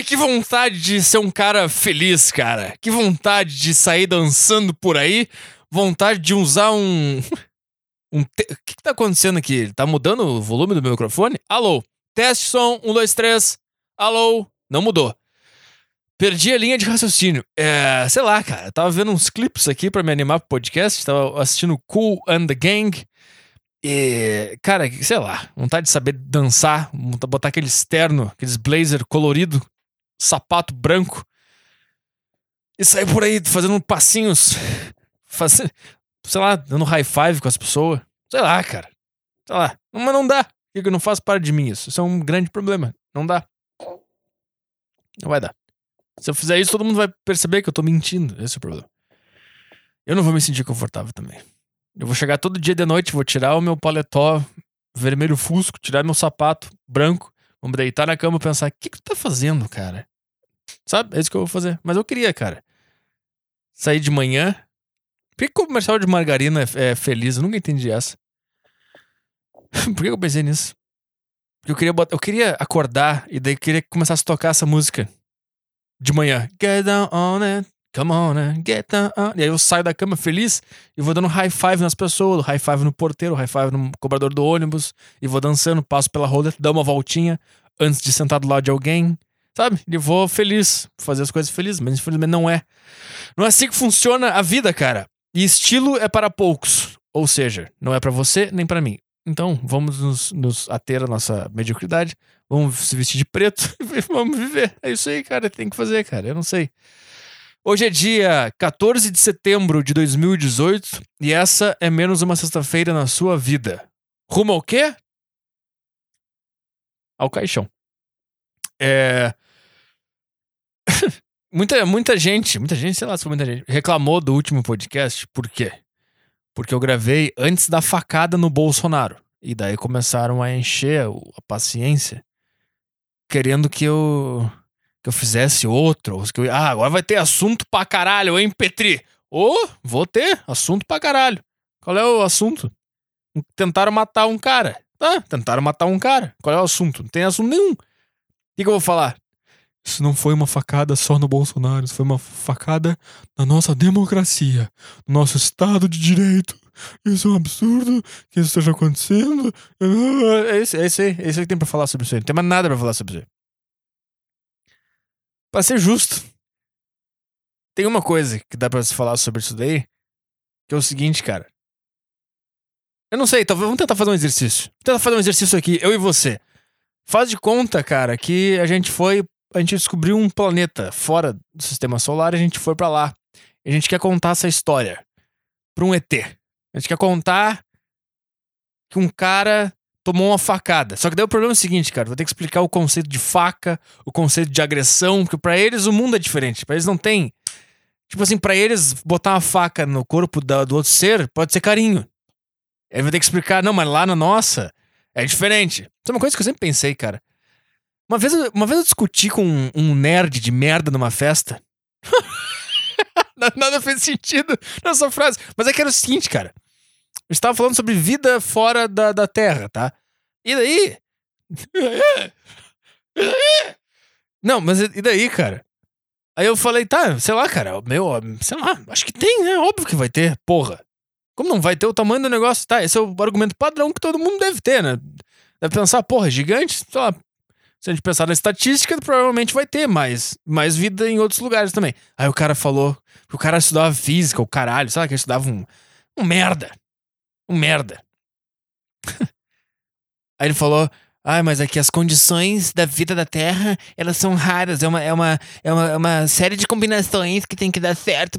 Ai, que vontade de ser um cara feliz, cara. Que vontade de sair dançando por aí. Vontade de usar O que tá acontecendo aqui? Ele tá mudando o volume do meu microfone? Alô? Teste som, 1, 2, 3. Alô? Não mudou. Perdi a linha de raciocínio. Sei lá, cara. Eu tava vendo uns clipes aqui pra me animar pro podcast. Tava assistindo Cool and the Gang. E, cara, sei lá. Vontade de saber dançar. Botar aquele externo, aqueles blazer colorido. Sapato branco. E sair por aí fazendo passinhos. Sei lá, dando high five com as pessoas. Sei lá, cara. Sei lá. Mas não dá. Eu não faço parte de mim isso. Isso é um grande problema. Não dá. Não vai dar. Se eu fizer isso, todo mundo vai perceber que eu tô mentindo. Esse é o problema. Eu não vou me sentir confortável também. Eu vou chegar todo dia de noite, vou tirar o meu paletó vermelho fusco, tirar meu sapato branco, vou me deitar na cama e pensar, o que tu tá fazendo, cara? Sabe? É isso que eu vou fazer. Mas eu queria, cara. Sair de manhã. Por que comercial de margarina é feliz? Eu nunca entendi essa. Por que eu pensei nisso? Eu queria acordar e daí queria que começasse a tocar essa música de manhã. Get down on it, come on it, get down on it. E aí eu saio da cama feliz e vou dando high five nas pessoas, high five no porteiro, high five no cobrador do ônibus. E vou dançando, passo pela roleta, dou uma voltinha antes de sentar do lado de alguém. Sabe? E vou feliz, fazer as coisas felizes. Mas infelizmente não é. Não é assim que funciona a vida, cara. E estilo é para poucos, ou seja, não é para você nem para mim. Então, vamos nos ater à nossa mediocridade, vamos se vestir de preto e vamos viver. É isso aí, cara, tem que fazer, cara, eu não sei. Hoje é dia 14 de setembro de 2018 e essa é menos uma sexta-feira na sua vida. Rumo ao quê? Ao caixão. Muita gente, sei lá se foi muita gente, reclamou do último podcast. Por quê? Porque eu gravei antes da facada no Bolsonaro. E daí começaram a encher a paciência, querendo que eu fizesse outro. Que eu, agora vai ter assunto pra caralho, hein, Petri? Vou ter assunto pra caralho. Qual é o assunto? Tentaram matar um cara. Tá, tentaram matar um cara. Qual é o assunto? Não tem assunto nenhum. O que eu vou falar? Isso não foi uma facada só no Bolsonaro, isso foi uma facada na nossa democracia, no nosso Estado de Direito. Isso é um absurdo que isso esteja acontecendo. É isso aí que tem pra falar sobre isso aí. Não tem mais nada pra falar sobre isso aí. Pra ser justo, tem uma coisa que dá pra se falar sobre isso daí, que é o seguinte, cara. Eu não sei, vamos tentar fazer um exercício. Vamos tentar fazer um exercício aqui, eu e você. Faz de conta, cara, que a gente descobriu um planeta fora do sistema solar e a gente foi pra lá. A gente quer contar essa história pra um ET. A gente quer contar que um cara tomou uma facada. Só que daí o problema é o seguinte, cara. Vou ter que explicar o conceito de faca, o conceito de agressão, porque pra eles o mundo é diferente. Pra eles não tem... Tipo assim, pra eles botar uma faca no corpo do outro ser pode ser carinho. Aí vai ter que explicar, não, mas lá na nossa é diferente. Isso é uma coisa que eu sempre pensei, cara. Uma vez eu discuti com um nerd de merda numa festa. Nada fez sentido nessa frase. Mas é que era o seguinte, cara. Eu estava falando sobre vida fora da Terra, tá? E daí? Não, mas e daí, cara? Aí eu falei, tá, sei lá, cara. Sei lá, acho que tem, né? Óbvio que vai ter, porra. Como não vai ter o tamanho do negócio? Tá, esse é o argumento padrão que todo mundo deve ter, né? Deve pensar, porra, é gigante, sei lá. Se a gente pensar na estatística, provavelmente vai ter mais vida em outros lugares também. Aí o cara falou que o cara estudava física, o caralho, sabe? Que ele estudava um merda. Um merda. Aí ele falou, mas é que as condições da vida da Terra, elas são raras. É uma série de combinações que tem que dar certo.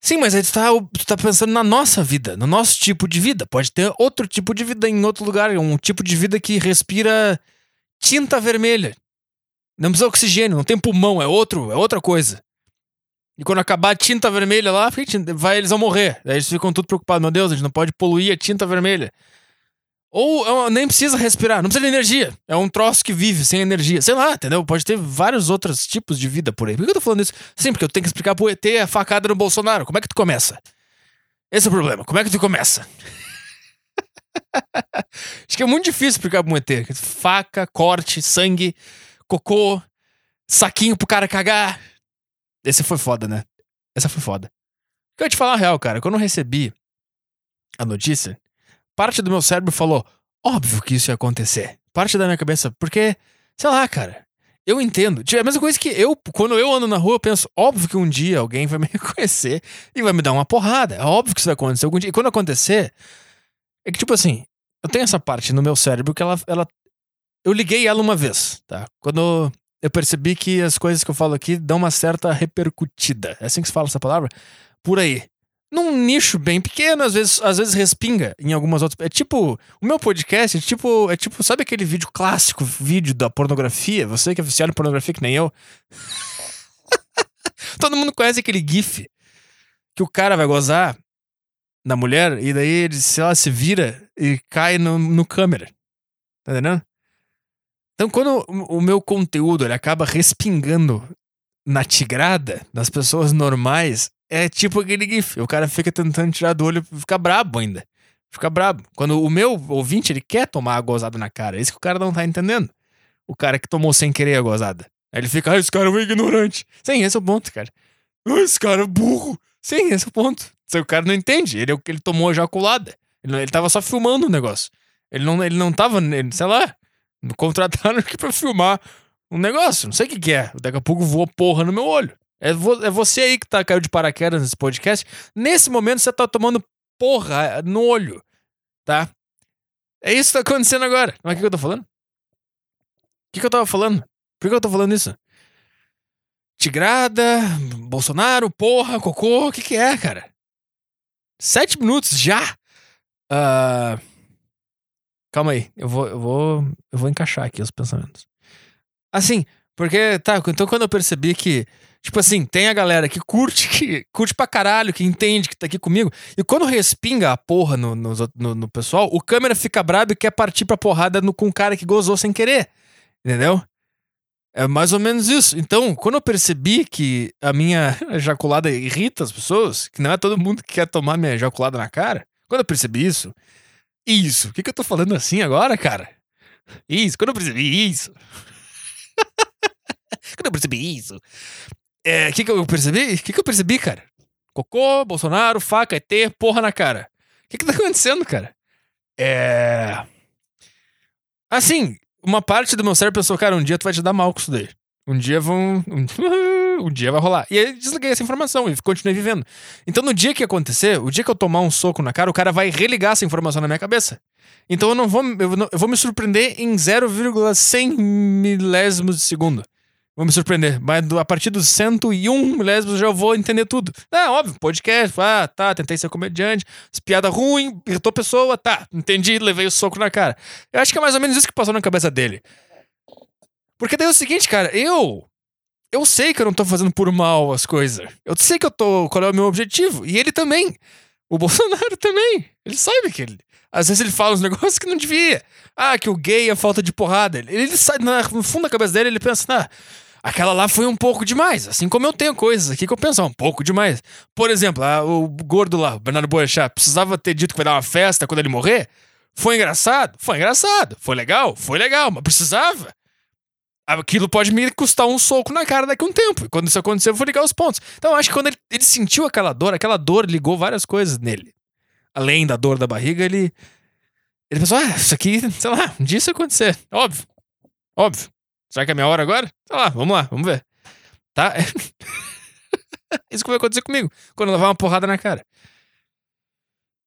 Sim, mas aí tu tá pensando na nossa vida, no nosso tipo de vida. Pode ter outro tipo de vida em outro lugar. Um tipo de vida que respira... tinta vermelha. Não precisa de oxigênio, não tem pulmão, é outra coisa. E quando acabar a tinta vermelha lá, eles vão morrer. Aí eles ficam tudo preocupados. Meu Deus, a gente não pode poluir a tinta vermelha. Ou nem precisa respirar, não precisa de energia. É um troço que vive sem energia. Sei lá, entendeu? Pode ter vários outros tipos de vida por aí. Por que eu tô falando isso? Sim, porque eu tenho que explicar pro ET a facada no Bolsonaro. Como é que tu começa? Esse é o problema. Como é que tu começa? Acho que é muito difícil explicar pra um ET. Faca, corte, sangue, cocô, Saquinho pro cara cagar. Esse foi foda, né? Essa foi foda. Eu ia te falar a real, cara. Quando eu recebi a notícia, parte do meu cérebro falou, óbvio que isso ia acontecer. Parte da minha cabeça, porque, sei lá, cara, eu entendo. É a mesma coisa que eu, quando eu ando na rua, eu penso, óbvio que um dia alguém vai me reconhecer e vai me dar uma porrada. É óbvio que isso vai acontecer algum dia. E quando acontecer, é que tipo assim, eu tenho essa parte no meu cérebro que ela eu liguei ela uma vez, tá? Quando eu percebi que as coisas que eu falo aqui dão uma certa repercutida. É assim que se fala essa palavra? Por aí. Num nicho bem pequeno, às vezes respinga em algumas outras... É tipo... O meu podcast é tipo... Sabe aquele vídeo clássico? Vídeo da pornografia? Você que é viciado em pornografia que nem eu. Todo mundo conhece aquele gif que o cara vai gozar na mulher e daí ele, sei lá, se vira e cai no câmera. Tá entendendo? Então quando o meu conteúdo ele acaba respingando na tigrada das pessoas normais... É tipo aquele gif, o cara fica tentando tirar do olho, fica brabo ainda. Fica brabo. Quando o meu ouvinte, ele quer tomar a gozada na cara. É isso que o cara não tá entendendo. O cara que tomou sem querer a gozada. Aí ele fica, esse cara é um ignorante. Sim, esse é o ponto, cara. Esse cara é burro. Sim, esse é o ponto. O cara não entende. Ele tomou a jaculada. Ele tava só filmando o negócio. Ele não tava, sei lá, contrataram aqui pra filmar um negócio. Não sei o que é. Daqui a pouco voa porra no meu olho. É você aí que caiu de paraquedas nesse podcast. Nesse momento você tá tomando porra no olho, tá? É isso que tá acontecendo agora. Mas o que eu tô falando? O que eu tava falando? Por que eu tô falando isso? Tigrada, Bolsonaro, porra, cocô, o que é, cara? 7 minutos já. Calma aí, eu vou encaixar aqui os pensamentos. Assim, porque, tá, então quando eu percebi que tipo assim, tem a galera que curte pra caralho, que entende, que tá aqui comigo. E quando respinga a porra no pessoal, o câmera fica brabo e quer partir pra porrada com o cara que gozou sem querer. Entendeu? É mais ou menos isso. Então, quando eu percebi que a minha ejaculada irrita as pessoas, que não é todo mundo que quer tomar minha ejaculada na cara. Quando eu percebi isso... Isso. O que eu tô falando assim agora, cara? Isso. Quando eu percebi isso... Quando eu percebi isso... O que eu percebi? O que eu percebi, cara? Cocô, Bolsonaro, faca, ET, porra na cara. O que tá acontecendo, cara? Assim, uma parte do meu cérebro pensou, cara, um dia tu vai te dar mal com isso daí. Um dia vai rolar. E aí desliguei essa informação e continuei vivendo. Então no dia que acontecer, o dia que eu tomar um soco na cara, o cara vai religar essa informação na minha cabeça. Então eu vou me surpreender em 0,100 milésimos de segundo. Vou me surpreender, mas a partir dos 101 milésimos já eu vou entender tudo. Ah, óbvio, podcast, tá, tentei ser comediante, piada ruim, irritou pessoa, tá, entendi, levei o soco na cara. Eu acho que é mais ou menos isso que passou na cabeça dele. Porque daí é o seguinte, cara, eu sei que eu não tô fazendo por mal as coisas. Eu sei que eu tô, qual é o meu objetivo, e ele também. O Bolsonaro também. Ele sabe que ele... Às vezes ele fala uns negócios que não devia. Ah, que o gay é falta de porrada. Ele sai, no fundo da cabeça dele, ele pensa, aquela lá foi um pouco demais. Assim como eu tenho coisas aqui que eu penso, um pouco demais. Por exemplo, o gordo lá, o Bernardo Boechat, precisava ter dito que vai dar uma festa quando ele morrer? Foi engraçado? Foi engraçado. Foi legal? Foi legal, mas precisava. Aquilo pode me custar um soco na cara daqui a um tempo. E quando isso acontecer, eu vou ligar os pontos. Então, eu acho que quando ele sentiu aquela dor ligou várias coisas nele. Além da dor da barriga, ele pensou, isso aqui, sei lá, um dia isso acontecer. Óbvio. Óbvio. Será que é minha hora agora? Sei lá, vamos lá, vamos ver. Tá? Isso que vai acontecer comigo. Quando eu levar uma porrada na cara.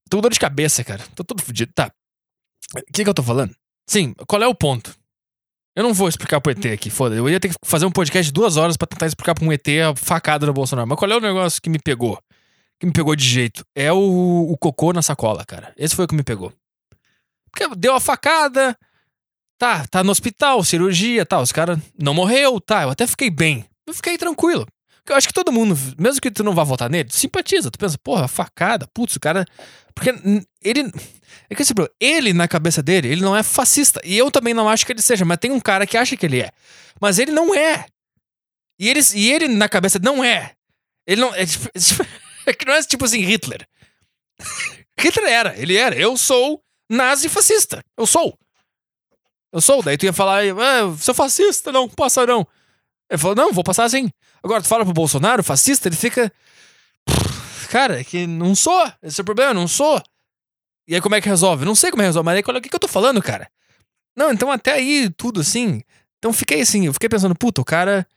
Tô com dor de cabeça, cara. Tô todo fudido. Tá. O que eu tô falando? Sim, qual é o ponto? Eu não vou explicar pro ET aqui, foda-se. Eu ia ter que fazer um podcast de 2 horas pra tentar explicar pra um ET a facada do Bolsonaro. Mas qual é o negócio que me pegou? Que me pegou de jeito? É o cocô na sacola, cara. Esse foi o que me pegou. Porque deu a facada, tá no hospital, cirurgia, tá, os caras não morreu, tá, eu até fiquei bem. Eu fiquei tranquilo. Porque eu acho que todo mundo, mesmo que tu não vá votar nele, simpatiza. Tu pensa, porra, facada, putz, o cara... Porque ele... É que esse problema, ele na cabeça dele, ele não é fascista. E eu também não acho que ele seja, mas tem um cara que acha que ele é. Mas ele não é. E ele na cabeça não é. Ele não... É que não é tipo assim, Hitler. Hitler era, ele era. Eu sou nazi-fascista. Eu sou. Daí tu ia falar, sou fascista, não, passarão. Ele falou, não, vou passar assim. Agora tu fala pro Bolsonaro, fascista, ele fica... Cara, que não sou. Esse é o problema, não sou. E aí como é que resolve? Não sei como é que resolve, mas aí o que eu tô falando, cara? Não, então até aí tudo assim... Então fiquei assim, eu fiquei pensando, puta, o cara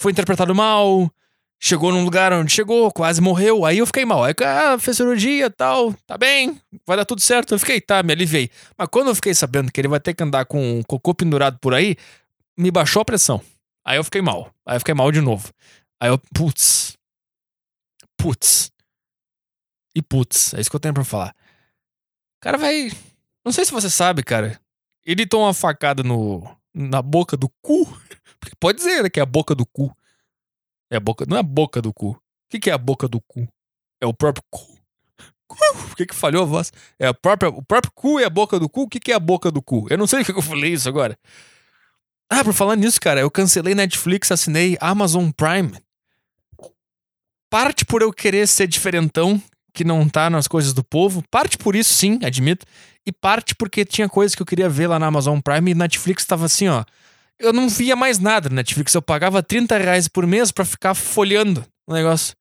foi interpretado mal, chegou num lugar onde chegou, quase morreu, aí eu fiquei mal. Aí, ah, fez cirurgia e tal, tá bem, vai dar tudo certo. Eu fiquei, tá, me aliviei. Mas quando eu fiquei sabendo que ele vai ter que andar com um cocô pendurado por aí, me baixou a pressão. Aí eu fiquei mal. Aí eu fiquei mal de novo. Aí eu, putz, é isso que eu tenho pra falar. O cara vai... Não sei se você sabe, cara. Ele toma uma facada na boca do cu. Porque pode dizer, né, que é a boca do cu. É a boca... Não é a boca do cu. O que é a boca do cu? É o próprio cu. Por que falhou a voz? É a própria... O próprio cu é a boca do cu? O que é a boca do cu? Eu não sei o que eu falei isso agora. Ah, por falar nisso, cara, eu cancelei Netflix, assinei Amazon Prime. Parte por eu querer ser diferentão, que não tá nas coisas do povo. Parte por isso, sim, admito. E parte porque tinha coisas que eu queria ver lá na Amazon Prime e Netflix tava assim, ó. Eu não via mais nada na Netflix. Eu pagava R$30 por mês pra ficar folheando o negócio.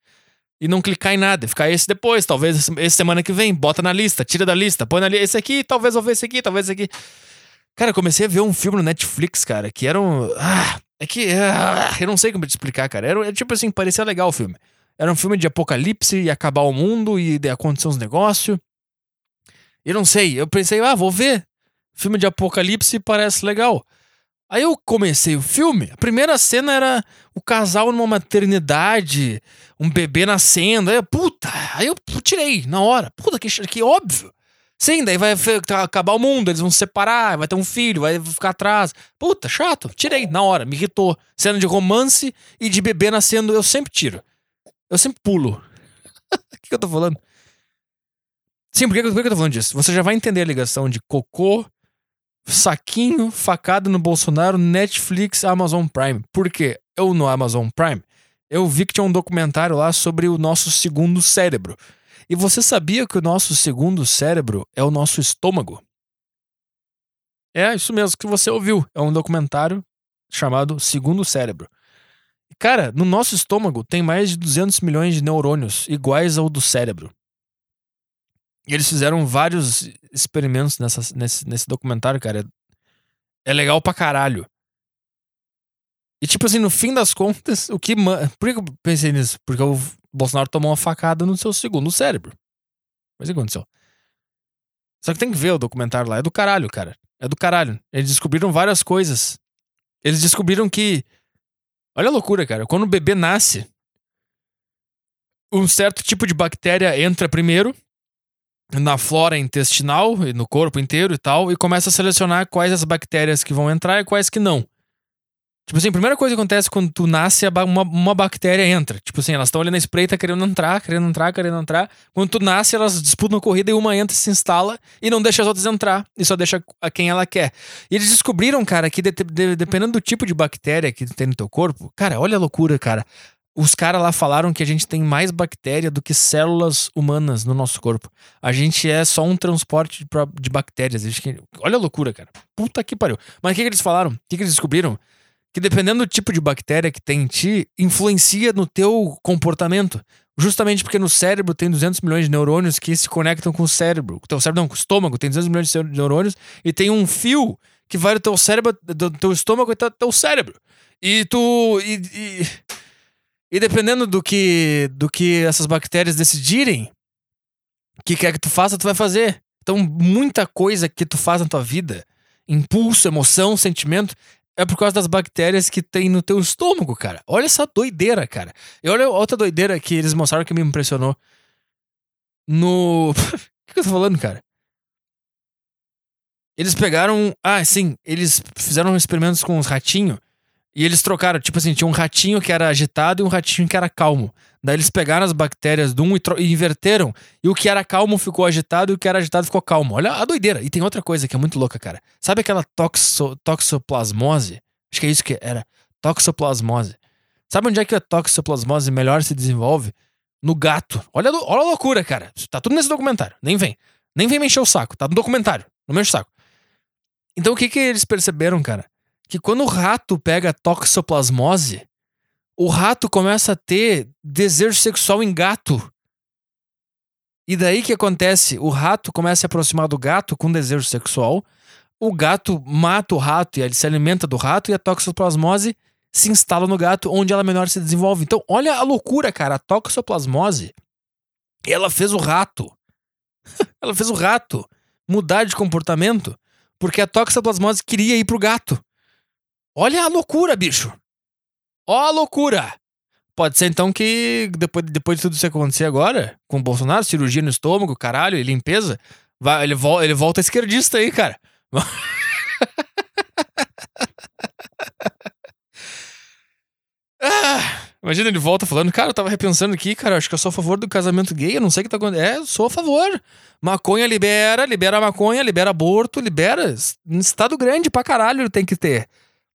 E não clicar em nada. Ficar esse depois, talvez esse semana que vem. Bota na lista, tira da lista, põe na lista. Esse aqui, talvez eu veja esse aqui, talvez esse aqui. Cara, eu comecei a ver um filme no Netflix, cara, que era um... Ah, é que... Ah, eu não sei como te explicar, cara. Era tipo assim, parecia legal o filme. Era um filme de apocalipse, ia acabar o mundo, e acontecer uns negócios. Eu não sei. Eu pensei, ah, vou ver. Filme de apocalipse parece legal. Aí eu comecei o filme. A primeira cena era o casal numa maternidade, um bebê nascendo. Aí eu, puta, aí eu tirei na hora. Puta, que óbvio. Sim, daí vai acabar o mundo, eles vão se separar, vai ter um filho, vai ficar atrás. Puta, chato, tirei na hora, me irritou. Cena de romance e de bebê nascendo, eu sempre tiro. Eu sempre pulo. O que eu tô falando? Sim, por que eu tô falando disso? Você já vai entender a ligação de cocô, saquinho, facada no Bolsonaro, Netflix, Amazon Prime. Por quê? Eu no Amazon Prime, eu vi que tinha um documentário lá sobre o nosso segundo cérebro. E você sabia que o nosso segundo cérebro é o nosso estômago? É isso mesmo que você ouviu. É um documentário chamado Segundo Cérebro. E, cara, no nosso estômago tem mais de 200 milhões de neurônios iguais ao do cérebro. E eles fizeram vários experimentos nesse documentário, cara. É legal pra caralho. E tipo assim, no fim das contas, o que... Por que eu pensei nisso? Porque o Bolsonaro tomou uma facada no seu segundo cérebro. Mas o que aconteceu? Só que tem que ver o documentário lá. É do caralho, cara. É do caralho. Eles descobriram várias coisas. Eles descobriram que... Olha a loucura, cara. Quando o bebê nasce, um certo tipo de bactéria entra primeiro na flora intestinal e no corpo inteiro e tal, e começa a selecionar quais as bactérias que vão entrar e quais que não. Tipo assim, a primeira coisa que acontece quando tu nasce, uma bactéria entra. Tipo assim, elas estão ali na espreita querendo entrar. Quando tu nasce, elas disputam a corrida e uma entra e se instala e não deixa as outras entrar. E só deixa a quem ela quer. E eles descobriram, cara, que dependendo do tipo de bactéria que tem no teu corpo... Cara, olha a loucura, cara. Os caras lá falaram que a gente tem mais bactéria do que células humanas no nosso corpo. A gente é só um transporte de bactérias. Olha a loucura, cara. Puta que pariu. Mas o que eles falaram? O que eles descobriram? Que dependendo do tipo de bactéria que tem em ti, influencia no teu comportamento. Justamente porque no cérebro tem 200 milhões de neurônios que se conectam com o cérebro. O teu cérebro não, com o estômago tem 200 milhões de neurônios e tem um fio que vai do teu cérebro, do teu estômago até o teu cérebro. E tu... E dependendo do que essas bactérias decidirem, o que quer que tu faça, tu vai fazer. Então muita coisa que tu faz na tua vida, impulso, emoção, sentimento... É por causa das bactérias que tem no teu estômago, cara. Olha essa doideira, cara. E olha outra doideira que eles mostraram que me impressionou. No... O que eu tô falando, cara? Eles pegaram... Ah, sim. Eles fizeram experimentos com os ratinhos. E eles trocaram. Tipo assim, tinha um ratinho que era agitado e um ratinho que era calmo. Daí eles pegaram as bactérias de um e inverteram. E o que era calmo ficou agitado e o que era agitado ficou calmo. Olha a doideira. E tem outra coisa que é muito louca, cara. Sabe aquela toxoplasmose? Acho que é isso que era. Toxoplasmose. Sabe onde é que a toxoplasmose melhor se desenvolve? No gato. Olha a loucura, cara. Tá tudo nesse documentário. Nem vem mexer o saco. Tá no documentário. Não mexe o saco. Então o que eles perceberam, cara? Que quando o rato pega toxoplasmose... o rato começa a ter desejo sexual em gato. E daí que acontece? O rato começa a se aproximar do gato com desejo sexual. O gato mata o rato e ele se alimenta do rato. E a toxoplasmose se instala no gato, onde ela melhor se desenvolve. Então, olha a loucura, cara. A toxoplasmose, ela fez o rato. Ela fez o rato mudar de comportamento, porque a toxoplasmose queria ir pro gato. Olha a loucura, bicho. Ó a loucura. Pode ser, então, que depois de tudo isso acontecer agora, com o Bolsonaro, cirurgia no estômago, caralho, e limpeza, ele volta esquerdista aí, cara. Imagina, ele volta falando, cara, eu tava repensando aqui, cara, acho que eu sou a favor do casamento gay, eu não sei o que tá acontecendo. É, eu sou a favor. Maconha libera maconha, libera aborto, libera. Um estado grande pra caralho tem que ter.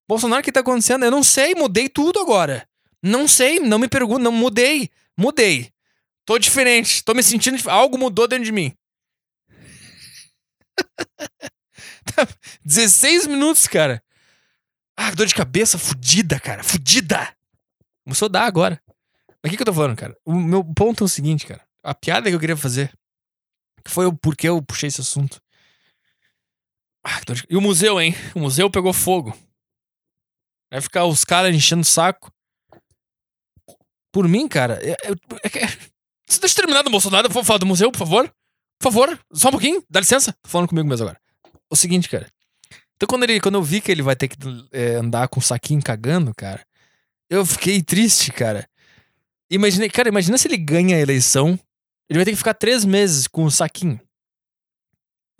Bolsonaro, o que tá acontecendo? Eu não sei, mudei tudo agora. Não sei, não me pergunto, não mudei. Tô diferente, tô me sentindo diferente. Algo mudou dentro de mim. 16 minutos, cara. Ah, dor de cabeça fudida, cara, fudida. Começou a dar agora. Mas o que eu tô falando, cara? O meu ponto é o seguinte, cara. A piada que eu queria fazer, que foi o porquê eu puxei esse assunto. Ah, que dor de... E o museu, hein? O museu pegou fogo. Vai ficar os caras enchendo o saco. Por mim, cara... Você deixa eu terminar do Bolsonaro, eu vou falar do museu, por favor. Por favor, só um pouquinho, dá licença. Tô falando comigo mesmo agora. O seguinte, cara. Então, quando eu vi que ele vai ter que andar com o saquinho cagando, cara, eu fiquei triste, cara. Imagina se ele ganha a eleição, ele vai ter que ficar 3 meses com o saquinho.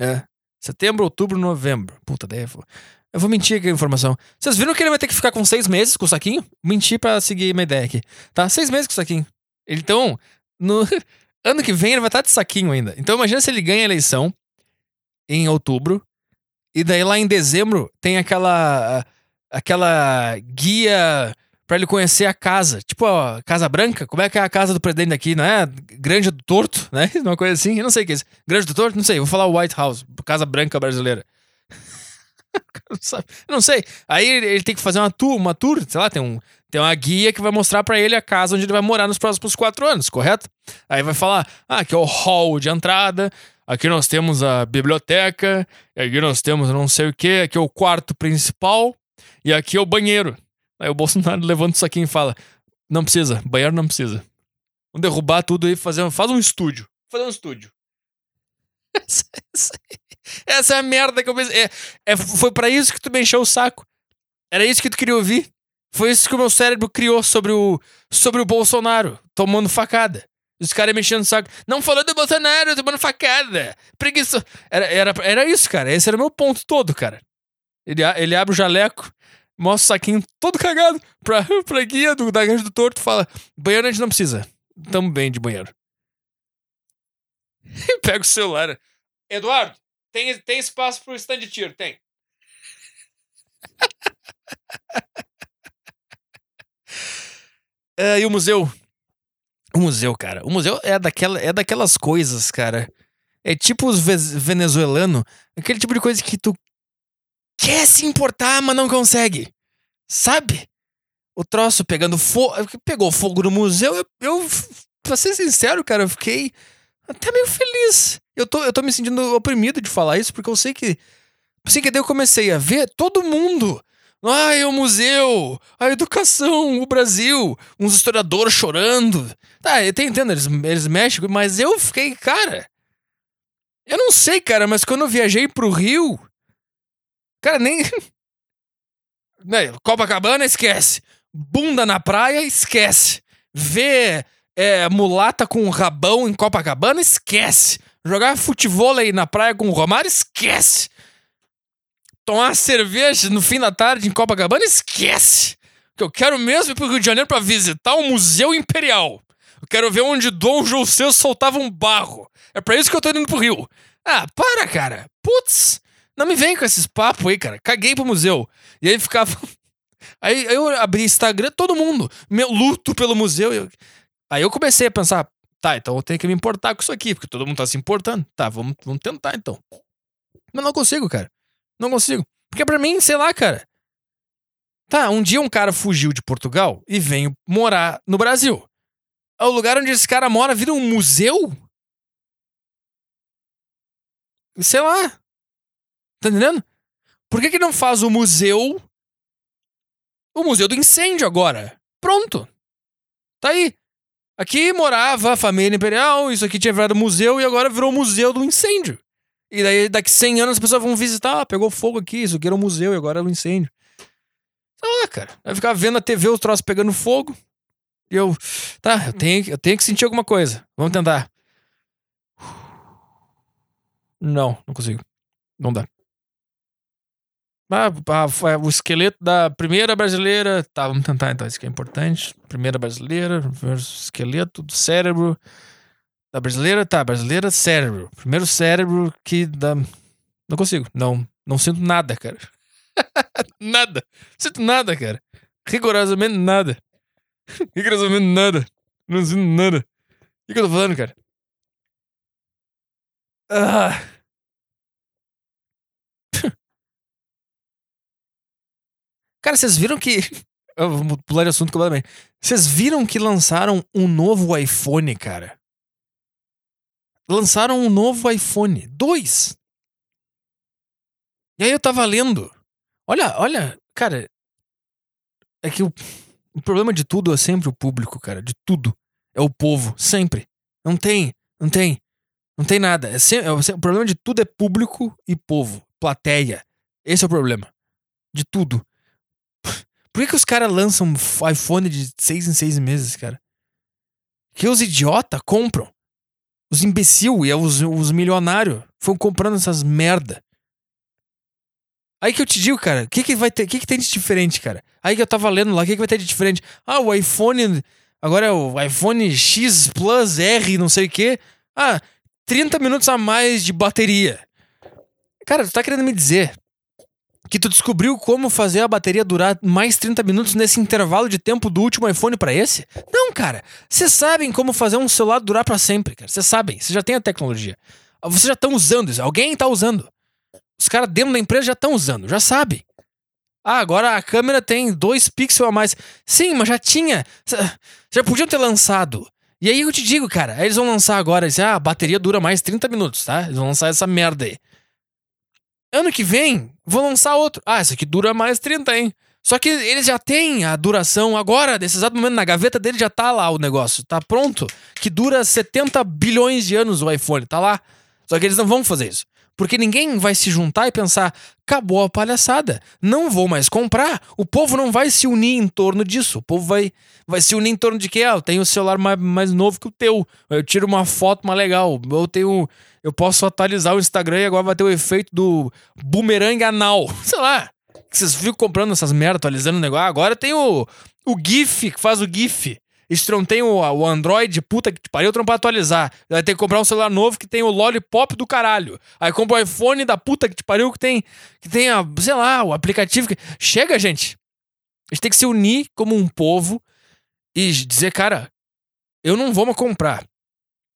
É. Setembro, outubro, novembro. Puta, daí eu vou mentir aqui a informação. Vocês viram que ele vai ter que ficar com 6 meses com o saquinho? Mentir pra seguir minha ideia aqui. Tá? 6 meses com o saquinho. Então, no ano que vem ele vai estar de saquinho ainda. Então imagina se ele ganha a eleição em outubro. E daí lá em dezembro tem aquela guia pra ele conhecer a casa. Tipo a Casa Branca. Como é que é a casa do presidente daqui, não é? Granja do Torto, né? Uma coisa assim. Eu não sei o que é isso. Granja do Torto? Não sei. Vou falar White House. Casa Branca brasileira. Eu não sei. Aí ele tem que fazer uma tour, sei lá, tem uma guia que vai mostrar pra ele a casa onde ele vai morar nos próximos 4 anos, correto? Aí vai falar, aqui é o hall de entrada, aqui nós temos a biblioteca, aqui nós temos não sei o que, aqui é o quarto principal e aqui é o banheiro. Aí o Bolsonaro levanta isso aqui e fala, não precisa, banheiro não precisa. Vamos derrubar tudo e faz um estúdio. Fazer um estúdio. Essa é a merda que eu pensei. Foi pra isso que tu me encheu o saco. Era isso que tu queria ouvir. Foi isso que o meu cérebro criou sobre o Bolsonaro tomando facada. Os caras mexendo o saco. Não falou do Bolsonaro tomando facada. Preguiça. Era isso, cara. Esse era o meu ponto todo, cara. Ele abre o jaleco, mostra o saquinho todo cagado pra guia da Granja do Torto, fala: banheiro a gente não precisa. Tamo bem de banheiro. E pega o celular. Eduardo, tem espaço pro stand de tiro? Tem. E o museu? O museu, cara. O museu é daquelas coisas, cara. É tipo os venezuelanos. Aquele tipo de coisa que tu quer se importar, mas não consegue. Sabe? O troço pegando fogo. Pegou fogo no museu. Eu, pra ser sincero, cara, eu fiquei até meio feliz. Eu tô me sentindo oprimido de falar isso, porque eu sei que... Assim que daí eu comecei a ver todo mundo. Ai, o museu, a educação, o Brasil, uns historiadores chorando. Tá, eu até entendo, eles mexem, mas eu fiquei, cara... Eu não sei, cara, mas quando eu viajei pro Rio... Cara, nem... Copacabana, esquece. Bunda na praia, esquece. Ver... mulata com rabão em Copacabana, esquece. Jogar futevôlei na praia com o Romário, esquece. Tomar cerveja no fim da tarde em Copacabana, esquece. O que eu quero mesmo é pro Rio de Janeiro pra visitar o Museu Imperial. Eu quero ver onde Dom José soltava um barro. É pra isso que eu tô indo pro Rio. Ah, para, cara. Putz, não me vem com esses papos aí, cara. Caguei pro museu. E aí ficava... Aí eu abri Instagram, todo mundo. Meu luto pelo museu. Aí eu comecei a pensar, tá, então eu tenho que me importar com isso aqui, porque todo mundo tá se importando. Tá, vamos tentar, então. Mas não consigo, cara. Não consigo. Porque pra mim, sei lá, cara. Tá, um dia um cara fugiu de Portugal e veio morar no Brasil. O lugar onde esse cara mora vira um museu? Sei lá. Tá entendendo? Por que que não faz o museu? O museu do incêndio agora. Pronto. Tá aí. Aqui morava a família imperial, isso aqui tinha virado museu e agora virou museu do incêndio. E daí, daqui 100 anos, as pessoas vão visitar. Ah, pegou fogo aqui, isso aqui era um museu e agora é um incêndio. Sei lá, cara. Vai ficar vendo a TV os troços pegando fogo. E eu... Tá, eu tenho que sentir alguma coisa. Vamos tentar. Não consigo. Não dá. Ah, o esqueleto da primeira brasileira. Tá, vamos tentar então, isso que é importante. Primeira brasileira, esqueleto do cérebro da brasileira, tá, brasileira, cérebro. Primeiro cérebro que dá. Não consigo, não sinto nada, cara. Nada, sinto nada, cara. Rigorosamente nada. Rigorosamente nada. Não sinto nada. O que eu tô falando, cara? Ah. Cara, vocês viram que... Eu vou pular de assunto completamente. Vocês viram que lançaram um novo iPhone, cara? Lançaram um novo iPhone 2. E aí eu tava lendo. Olha, cara... É que o problema de tudo é sempre o público, cara. De tudo. É o povo. Sempre. Não tem nada. O problema de tudo é público e povo. Plateia. Esse é o problema. De tudo. Por que os caras lançam um iPhone de 6 em 6 meses, cara? Que os idiotas compram. Os imbecil e os milionários foram comprando essas merda. Aí que eu te digo, cara, o que tem de diferente, cara? Aí que eu tava lendo lá, o que vai ter de diferente? Ah, o iPhone... Agora é o iPhone X Plus R, não sei o quê. Ah, 30 minutos a mais de bateria. Cara, tu tá querendo me dizer... que tu descobriu como fazer a bateria durar mais 30 minutos nesse intervalo de tempo do último iPhone pra esse? Não, cara. Vocês sabem como fazer um celular durar pra sempre, cara. Vocês sabem. Vocês já têm a tecnologia. Vocês já estão usando isso. Alguém tá usando. Os caras dentro da empresa já estão usando. Já sabem. Ah, agora a câmera tem 2 pixels a mais. Sim, mas já tinha. Já podiam ter lançado. E aí eu te digo, cara. Aí eles vão lançar agora. Eles, a bateria dura mais 30 minutos, tá? Eles vão lançar essa merda aí. Ano que vem, vou lançar outro. Ah, esse aqui dura mais 30, hein? Só que eles já têm a duração agora, nesse exato momento, na gaveta dele já tá lá o negócio. Tá pronto? Que dura 70 bilhões de anos o iPhone, tá lá. Só que eles não vão fazer isso. Porque ninguém vai se juntar e pensar, acabou a palhaçada, não vou mais comprar. O povo não vai se unir em torno disso. O povo vai se unir em torno de que, eu tenho o celular mais novo que o teu. Eu tiro uma foto mais legal. Eu posso atualizar o Instagram e agora vai ter o efeito do bumerangue anal. Sei lá. Vocês ficam comprando essas merdas, atualizando o negócio. Agora tem o GIF, que faz o GIF. Isso não tem o Android, puta que pariu, tu não pode atualizar. Vai ter que comprar um celular novo que tem o Lollipop do caralho. Aí compra o iPhone da puta que te pariu que tem a, sei lá, o aplicativo. Que... Chega, gente. A gente tem que se unir como um povo e dizer, cara, eu não vou mais comprar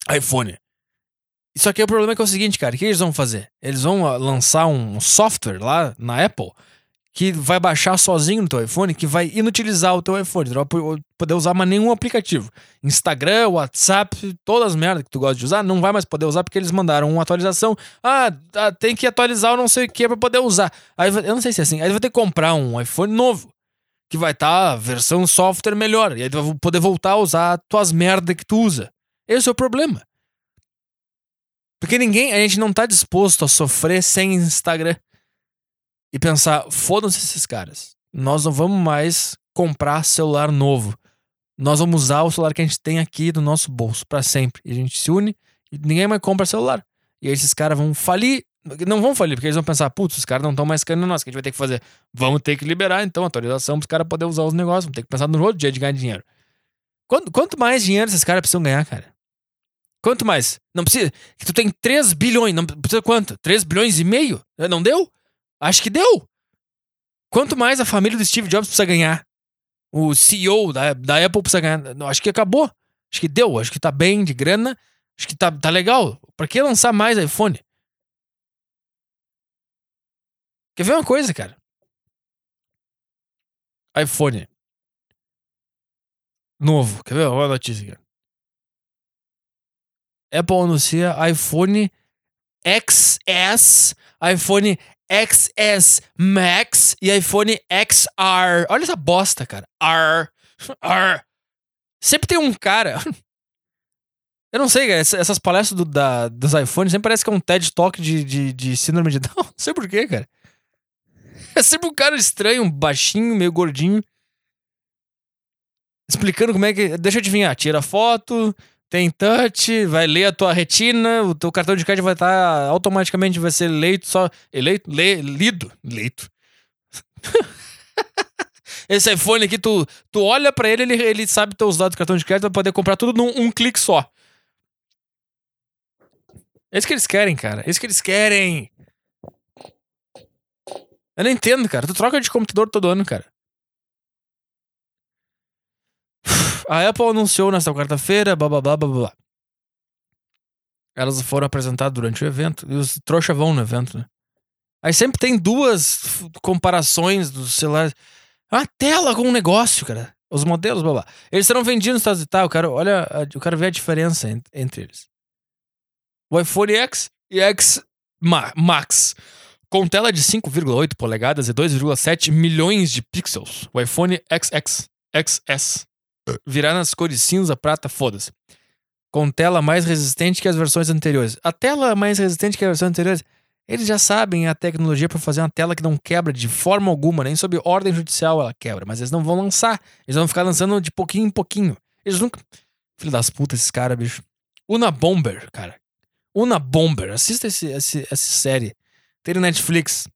iPhone. Só que o problema é que é o seguinte, cara, o que eles vão fazer? Eles vão lançar um software lá na Apple que vai baixar sozinho no teu iPhone, que vai inutilizar o teu iPhone. Tu não vai poder usar mais nenhum aplicativo. Instagram, WhatsApp, todas as merdas que tu gosta de usar, não vai mais poder usar porque eles mandaram uma atualização. Ah, tem que atualizar o não sei o que pra poder usar. Aí, eu não sei se é assim. Aí tu vai ter que comprar um iPhone novo, que vai estar a versão software melhor. E aí tu vai poder voltar a usar as tuas merdas que tu usa. Esse é o problema. Porque a gente não tá disposto a sofrer sem Instagram e pensar, foda-se esses caras. Nós não vamos mais comprar celular novo. Nós vamos usar o celular que a gente tem aqui do nosso bolso pra sempre. E a gente se une e ninguém mais compra celular. E aí esses caras vão falir. Não vão falir, porque eles vão pensar, putz, os caras não estão mais caindo nós. O que a gente vai ter que fazer? Vamos ter que liberar, então, a atualização pros caras poderem usar os negócios. Vamos ter que pensar no outro dia de ganhar dinheiro. Quanto mais dinheiro esses caras precisam ganhar, cara? Quanto mais? Não precisa. Que tu tem 3 bilhões. Não precisa quanto? 3 bilhões e meio? Não deu? Acho que deu. Quanto mais a família do Steve Jobs precisa ganhar? O CEO da Apple precisa ganhar? Não, acho que acabou. Acho que deu. Acho que tá bem de grana. Acho que tá legal. Pra que lançar mais iPhone? Quer ver uma coisa, cara? iPhone novo. Quer ver? Olha a notícia aqui. Apple anuncia iPhone XS, iPhone XS Max e iPhone XR. Olha essa bosta, cara. R. Sempre tem um cara... Eu não sei, cara. Essas palestras dos iPhones sempre parece que é um TED Talk de síndrome de Down. Não sei porquê, cara. É sempre um cara estranho, um baixinho, meio gordinho. Explicando como é que... Deixa eu adivinhar. Tira foto... Tem touch, vai ler a tua retina, o teu cartão de crédito vai estar automaticamente, vai ser leito, só... Lido. Esse iPhone aqui, tu olha pra ele, ele sabe teus dados do cartão de crédito, vai poder comprar tudo num clique só. É isso que eles querem, cara. É isso que eles querem. Eu não entendo, cara. Tu troca de computador todo ano, cara. A Apple anunciou nesta quarta-feira, blá blá blá. Elas foram apresentadas durante o evento. E os trouxa vão no evento, né? Aí sempre tem duas comparações dos celulares. Uma tela com um negócio, cara. Os modelos, blá blá. Eles serão vendidos nos Estados Unidos. Tá, eu quero ver a diferença entre eles. O iPhone X e X Max. Com tela de 5,8 polegadas e 2,7 milhões de pixels. O iPhone XS. Virar nas cores cinza, prata, foda-se. Com tela mais resistente que as versões anteriores. A tela mais resistente que as versões anteriores. Eles já sabem a tecnologia para fazer uma tela que não quebra de forma alguma. Nem sob ordem judicial ela quebra. Mas eles não vão lançar. Eles vão ficar lançando de pouquinho em pouquinho. Eles nunca... Filho das putas, esses caras, bicho. Unabomber, cara. Unabomber. Assista essa série. Tem no Netflix.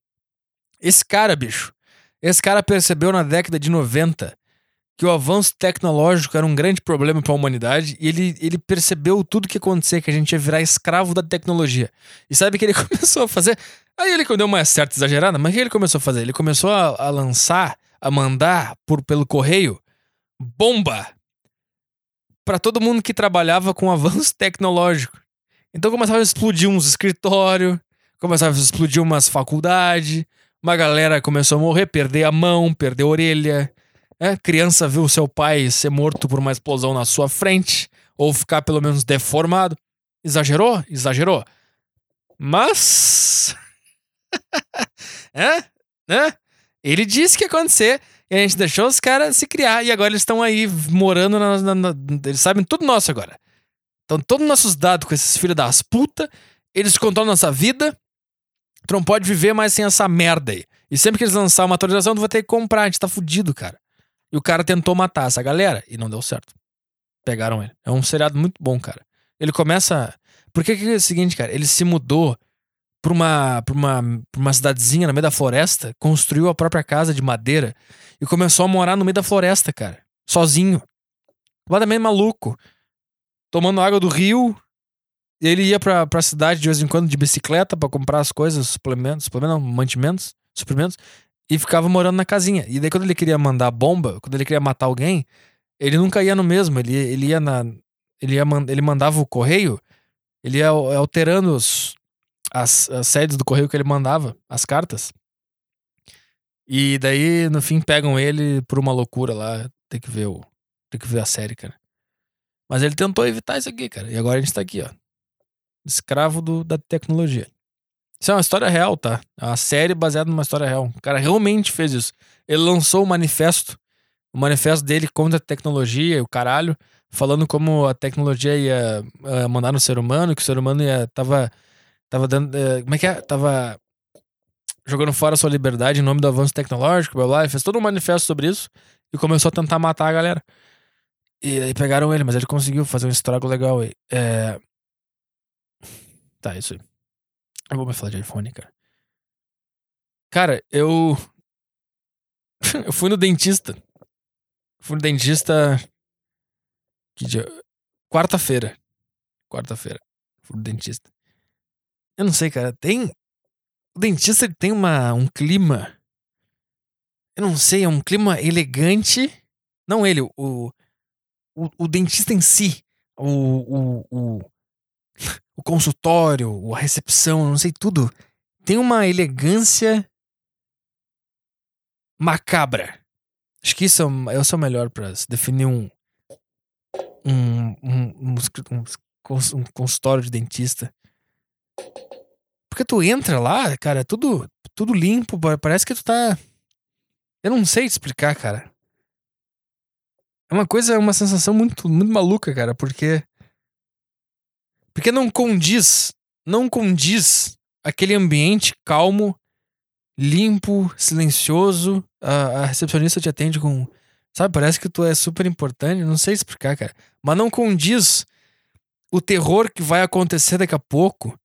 Esse cara, bicho. Esse cara percebeu na década de 90... que o avanço tecnológico era um grande problema para a humanidade e ele percebeu tudo que ia acontecer, que a gente ia virar escravo da tecnologia. E sabe o que ele começou a fazer? Aí ele deu uma certa exagerada, mas o que ele começou a fazer? Ele começou a lançar, a mandar pelo correio, bomba para todo mundo que trabalhava com avanço tecnológico. Então começava a explodir uns escritórios, começava a explodir umas faculdades, uma galera começou a morrer, perder a mão, perder a orelha... criança viu seu pai ser morto por uma explosão na sua frente, ou ficar pelo menos deformado. Exagerou. Mas... Ele disse que ia acontecer, e a gente deixou os caras se criar, e agora eles estão aí morando eles sabem tudo nosso agora. Então todos os nossos dados com esses filhos das putas, eles controlam nossa vida, tu não pode viver mais sem essa merda aí. E sempre que eles lançarem uma atualização, tu vai ter que comprar, a gente tá fudido, cara. E o cara tentou matar essa galera e não deu certo. Pegaram ele. É um seriado muito bom, cara. Ele começa... Porque é o seguinte, cara. Ele se mudou pra uma cidadezinha no meio da floresta. Construiu a própria casa de madeira. E começou a morar no meio da floresta, cara. Sozinho. Completamente maluco. Tomando água do rio. E ele ia pra cidade de vez em quando de bicicleta pra comprar as coisas, suprimentos. E ficava morando na casinha. E daí quando ele queria mandar bomba, quando ele queria matar alguém, ele nunca ia no mesmo. Ele ia na... Ele mandava o correio, ele ia alterando as sedes do correio que ele mandava, as cartas. E daí, no fim, pegam ele por uma loucura lá. Tem que ver a série, cara. Mas ele tentou evitar isso aqui, cara. E agora a gente tá aqui, ó. Escravo da tecnologia. Isso é uma história real, tá? É uma série baseada numa história real. O cara realmente fez isso. Ele lançou um manifesto. O manifesto dele contra a tecnologia e o caralho. Falando como a tecnologia ia mandar no ser humano. Que o ser humano ia... Tava dando... Como é que é? Tava jogando fora a sua liberdade em nome do avanço tecnológico. Blá, blá. Ele fez todo um manifesto sobre isso. E começou a tentar matar a galera. E aí pegaram ele. Mas ele conseguiu fazer um estrago legal aí. Tá, isso aí. Eu vou me falar de iPhone, cara. Cara, eu... eu fui no dentista. Que dia? Quarta-feira. Fui no dentista. Eu não sei, cara. O dentista, ele tem um clima... Eu não sei, é um clima elegante. Não ele, o dentista em si. O consultório, a recepção, não sei, tudo. Tem uma elegância macabra. Acho que isso eu sou melhor para definir um consultório de dentista. Porque tu entra lá, cara, é tudo limpo, parece que tu tá... Eu não sei te explicar, cara. É uma coisa, uma sensação muito, muito maluca, cara, porque não condiz aquele ambiente calmo, limpo, silencioso. A recepcionista te atende com... Sabe, parece que tu é super importante. Não sei explicar, cara. Mas não condiz o terror que vai acontecer daqui a pouco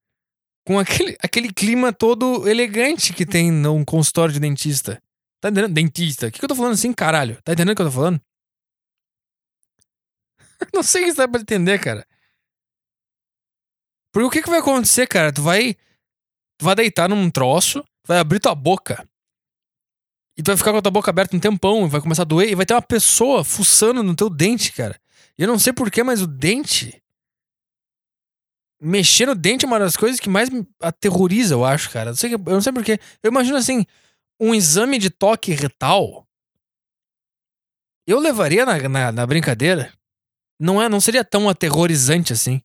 com aquele clima todo elegante que tem num consultório de dentista. Tá entendendo? Dentista. O que eu tô falando assim, caralho? Tá entendendo o que eu tô falando? Não sei o que dá pra entender, cara. Porque o que vai acontecer, cara? Tu vai deitar num troço, vai abrir tua boca. E tu vai ficar com a tua boca aberta um tempão, vai começar a doer, e vai ter uma pessoa fuçando no teu dente, cara. E eu não sei porquê, mas o dente... Mexer no dente é uma das coisas que mais me aterroriza, eu acho, cara. Eu não sei porquê. Eu imagino, assim, um exame de toque retal. Eu levaria na brincadeira. Não seria tão aterrorizante assim.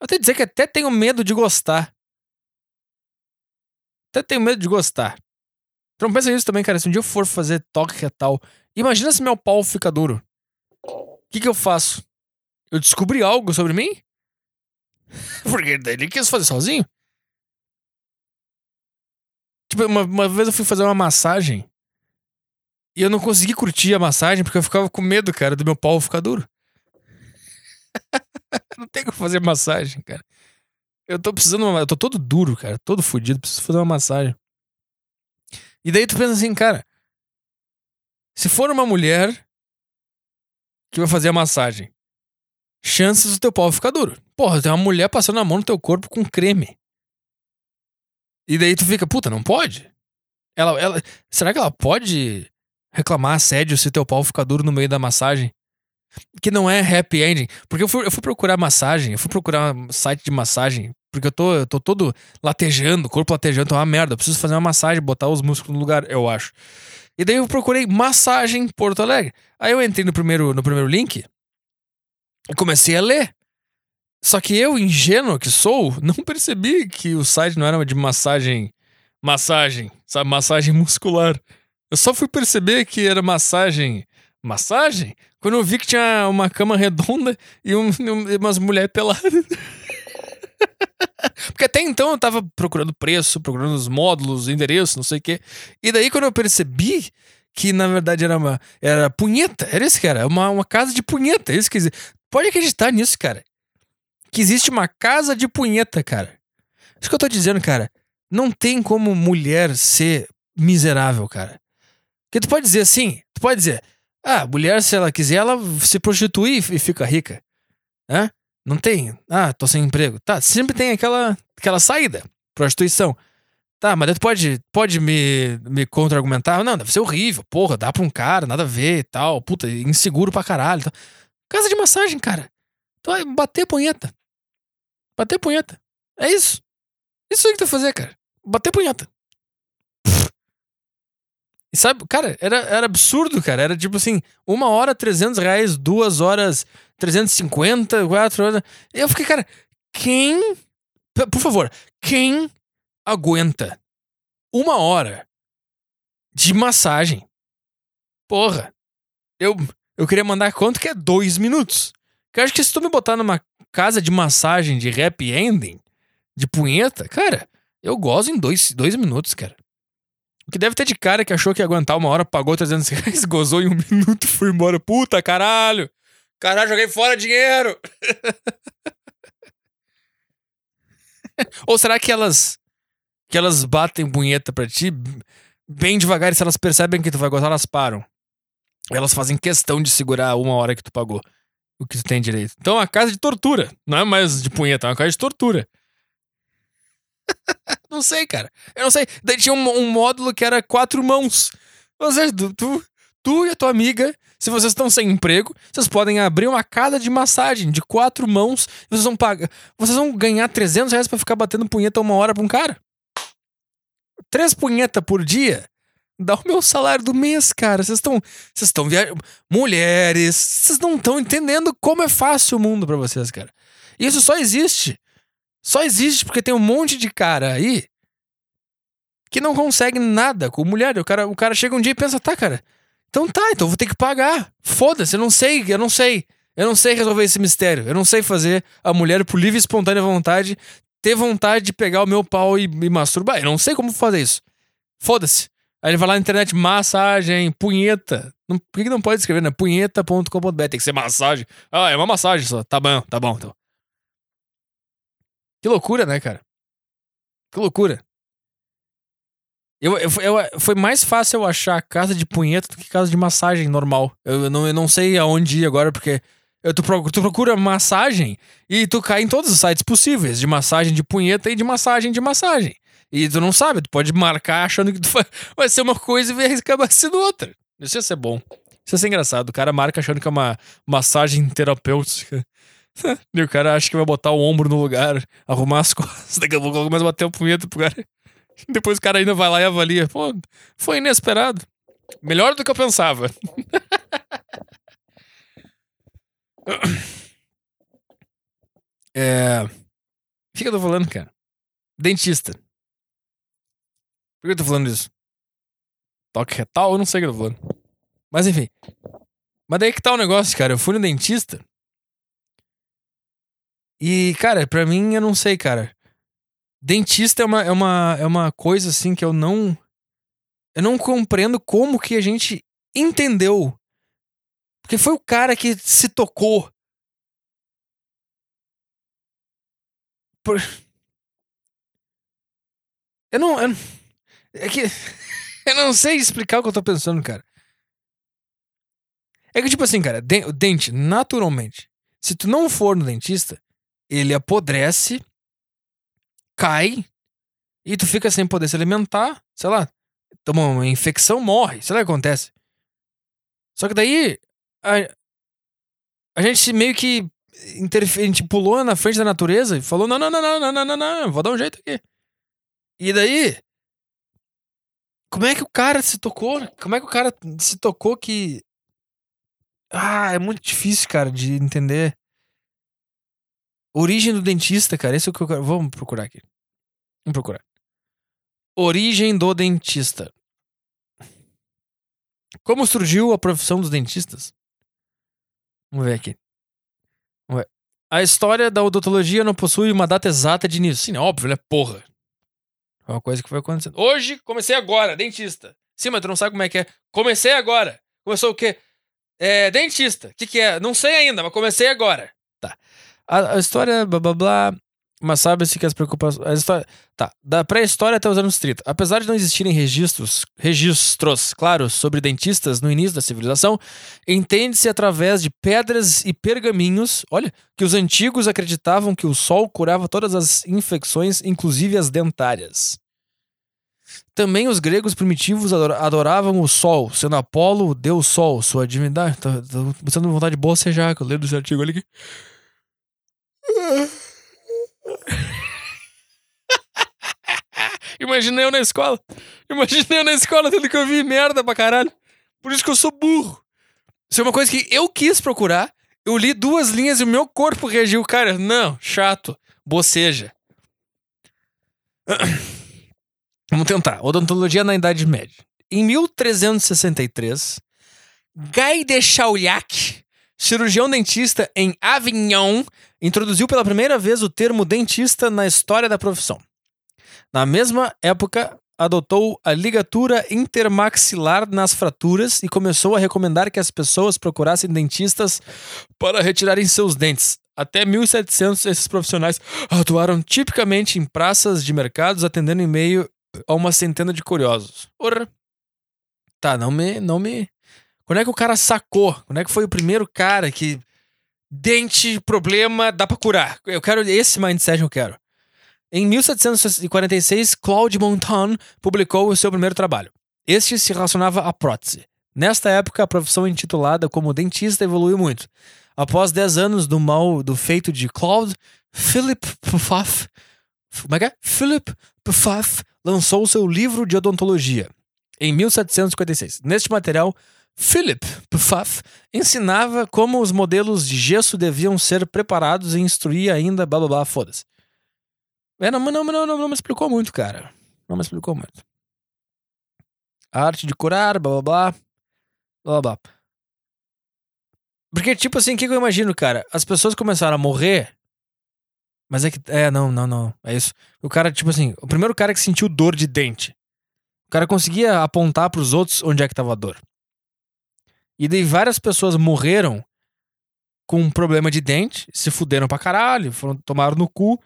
Eu tenho que dizer que até tenho medo de gostar. Então pensa nisso também, cara. Se um dia eu for fazer toque retal, imagina se meu pau fica duro. O que eu faço? Eu descobri algo sobre mim? Porque ele quis fazer sozinho. Tipo, uma vez eu fui fazer uma massagem e eu não consegui curtir a massagem porque eu ficava com medo, cara, do meu pau ficar duro. Não tem como fazer massagem, cara. Eu tô todo duro, cara, todo fodido, preciso fazer uma massagem. E daí tu pensa assim, cara, se for uma mulher que vai fazer a massagem, chances do teu pau ficar duro. Porra, tem uma mulher passando a mão no teu corpo com creme. E daí tu fica, puta, não pode? Será que ela pode reclamar assédio se teu pau ficar duro no meio da massagem? Que não é happy ending. Porque eu fui procurar massagem, eu fui procurar um site de massagem, porque eu tô todo latejando, corpo latejando, tô uma merda, eu preciso fazer uma massagem, botar os músculos no lugar, eu acho. E daí eu procurei massagem Porto Alegre. Aí eu entrei no primeiro link e comecei a ler. Só que eu, ingênuo que sou, não percebi que o site não era de massagem, sabe? Massagem muscular. Eu só fui perceber que era massagem quando eu vi que tinha uma cama redonda e umas mulheres peladas. Porque até então eu tava procurando preço, procurando os módulos, endereço, não sei o quê. E daí quando eu percebi que na verdade era punheta, era isso que era, uma casa de punheta, isso que existe. Pode acreditar nisso, cara. Que existe uma casa de punheta, cara. Isso que eu tô dizendo, cara. Não tem como mulher ser miserável, cara. Porque tu pode dizer assim, ah, mulher, se ela quiser, ela se prostitui e fica rica. Hã? Não tem. Ah, tô sem emprego. Tá, sempre tem aquela saída. Prostituição. Tá, mas tu pode me contra-argumentar. Não, deve ser horrível. Porra, dá pra um cara, nada a ver e tal. Puta, inseguro pra caralho. Tal. Casa de massagem, cara. Tu vai bater a punheta. Bater a punheta. É isso. Isso aí que tu vai fazer, cara. Bater a punheta. E sabe, cara, era absurdo, cara. era tipo assim, 1 hora, R$300, 2 horas, 350, 4 horas. Eu fiquei, cara, quem... Por favor, quem aguenta 1 hora de massagem? Porra. Eu queria mandar quanto que é 2 minutos. Porque eu acho que se tu me botar numa casa de massagem de happy ending, de punheta, cara, eu gozo em 2 minutos, cara. O que deve ter de cara que achou que ia aguentar 1 hora, pagou R$300, gozou em 1 minuto e foi embora. Puta, caralho! Caralho, joguei fora dinheiro! Ou será que elas batem punheta pra ti bem devagar e se elas percebem que tu vai gozar, elas param? Elas fazem questão de segurar 1 hora que tu pagou, o que tu tem direito. Então é uma casa de tortura. Não é mais de punheta, é uma casa de tortura. Não sei, cara. Eu não sei. Daí tinha um módulo que era 4 mãos. Ou seja, tu e a tua amiga, se vocês estão sem emprego, vocês podem abrir uma casa de massagem de 4 mãos e vocês vão pagar. Vocês vão ganhar R$300 pra ficar batendo punheta 1 hora pra um cara. 3 punhetas por dia Dá o meu salário do mês, cara. Vocês estão viajando. Mulheres, vocês não estão entendendo como é fácil o mundo pra vocês, cara. Isso só existe. Só existe porque tem um monte de cara aí que não consegue nada com mulher. O cara chega um dia e pensa, tá, cara, então eu vou ter que pagar. Foda-se, eu não sei. Eu não sei resolver esse mistério. Eu não sei fazer a mulher, por livre e espontânea vontade, ter vontade de pegar o meu pau e me masturbar. Eu não sei como fazer isso. Foda-se. Aí ele vai lá na internet, massagem, punheta. Por que não pode escrever, né? Punheta.com.br. Tem que ser massagem. Ah, é uma massagem só. Tá bom. Então. Que loucura, né, cara? Que loucura. Foi mais fácil eu achar casa de punheta do que casa de massagem normal. Eu não sei aonde ir agora, porque tu procura massagem e tu cai em todos os sites possíveis, de massagem de punheta e de massagem de massagem. E tu não sabe, tu pode marcar achando que tu vai ser uma coisa e vai acabar sendo outra. Isso ia ser bom. Isso ia ser engraçado. O cara marca achando que é uma massagem terapêutica. E o cara acha que vai botar o ombro no lugar, arrumar as costas, daqui a pouco começa a bater o punheta pro cara. Depois o cara ainda vai lá e avalia. Pô, foi inesperado. Melhor do que eu pensava. O que eu tô falando, cara? Dentista. Por que eu tô falando disso? Toque retal? Eu não sei o que eu tô falando. Mas enfim. Mas daí que tá o negócio, cara. Eu fui no dentista. E, cara, pra mim, eu não sei, cara. Dentista é uma coisa, assim, que eu não compreendo como que a gente entendeu. Porque foi o cara que se tocou. Eu não sei explicar o que eu tô pensando, cara. É que, tipo assim, cara, o dente, naturalmente, se tu não for no dentista, ele apodrece, cai e tu fica sem poder se alimentar, sei lá, toma uma infecção, morre, sei lá o que acontece. Só que daí a gente meio que a gente pulou na frente da natureza e falou, não, vou dar um jeito aqui. E daí, como é que o cara se tocou? Como é que o cara se tocou que... Ah, é muito difícil, cara, de entender. Origem do dentista, cara, esse é o que eu quero... Vamos procurar aqui. Vamos procurar. Origem do dentista. Como surgiu a profissão dos dentistas? Vamos ver aqui. Vamos ver. A história da odontologia não possui uma data exata de início. Sim, é óbvio, né? Porra. É uma coisa que foi acontecendo. Hoje, comecei agora, dentista. Sim, mas tu não sabe como é que é. Comecei agora. Começou o quê? Dentista. O que é? Não sei ainda, mas comecei agora. Tá. A história, blá blá blá, mas sabe-se que as preocupações... A história, tá, da pré-história até os anos 30. Apesar de não existirem registros claros sobre dentistas no início da civilização, entende-se através de pedras e pergaminhos, olha, que os antigos acreditavam que o sol curava todas as infecções, inclusive as dentárias. Também os gregos primitivos adoravam o sol, sendo Apolo o deus sol, sua divindade... Tô pensando em vontade de bocejar, que eu leio desse artigo ali que... Imaginei eu na escola tendo que ouvir merda pra caralho. Por isso que eu sou burro. Isso é uma coisa que eu quis procurar. Eu li duas linhas e o meu corpo reagiu. Cara, não, chato, boceja. Vamos tentar. Odontologia na Idade Média. Em 1363, Guy de Chauliac, cirurgião dentista em Avignon, introduziu pela primeira vez o termo dentista na história da profissão. Na mesma época, adotou a ligatura intermaxilar nas fraturas e começou a recomendar que as pessoas procurassem dentistas para retirarem seus dentes. Até 1700, esses profissionais atuaram tipicamente em praças de mercados, atendendo em meio a uma centena de curiosos. Porra. Tá, não me... Quando é que o cara sacou? Quando é que foi o primeiro cara que... Dente, problema, dá pra curar. Eu quero esse mindset, eu quero. Em 1746, Claude Montan publicou o seu primeiro trabalho. Este se relacionava à prótese. Nesta época, a profissão intitulada como dentista evoluiu muito. Após 10 anos do mal do feito de Claude, Philip Pfaff lançou seu livro de odontologia. em 1756. Neste material, Philip Pfaff ensinava como os modelos de gesso deviam ser preparados e instruía ainda blá blá blá, foda-se. É, não me explicou muito, cara. Não me explicou muito. A arte de curar, blá blá blá. Porque, tipo assim, o que eu imagino, cara? As pessoas começaram a morrer. Mas é que... Não. É isso. O cara, tipo assim... O primeiro cara que sentiu dor de dente. O cara conseguia apontar pros outros onde é que tava a dor. E daí várias pessoas morreram com um problema de dente. Se fuderam pra caralho. Tomaram no cu.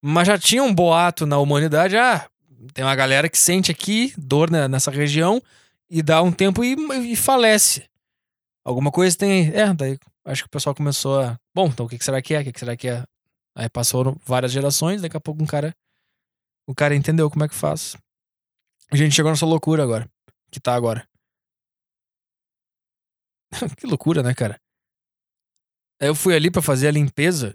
Mas já tinha um boato na humanidade. Ah, tem uma galera que sente aqui dor nessa região. E dá um tempo e falece. Alguma coisa tem... daí acho que o pessoal começou a... Bom, então o que será que é? Aí passaram várias gerações, daqui a pouco o cara entendeu como é que faz. A gente chegou nessa loucura agora. Que tá agora. Que loucura, né, cara? Aí eu fui ali pra fazer a limpeza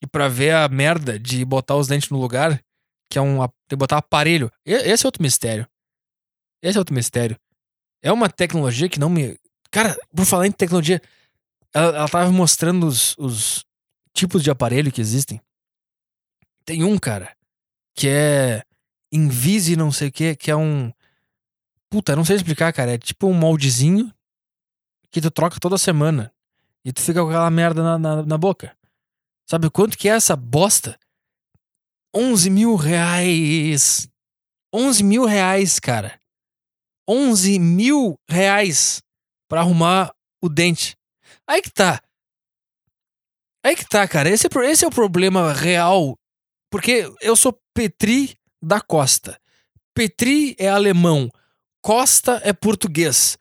e pra ver a merda de botar os dentes no lugar, que é de botar aparelho. Esse é outro mistério. É uma tecnologia que não me... Cara, por falar em tecnologia, ela tava mostrando os tipos de aparelho que existem. Tem um, cara, que é Invisi não sei o que, que é um... Puta, não sei explicar, cara. É tipo um moldezinho que tu troca toda semana e tu fica com aquela merda na boca. Sabe quanto que é essa bosta? 11 mil reais. 11 mil reais, cara. 11 mil reais pra arrumar o dente. Aí que tá. Cara. Esse é o problema real. Porque eu sou Petri da Costa. Petri é alemão. Costa é português.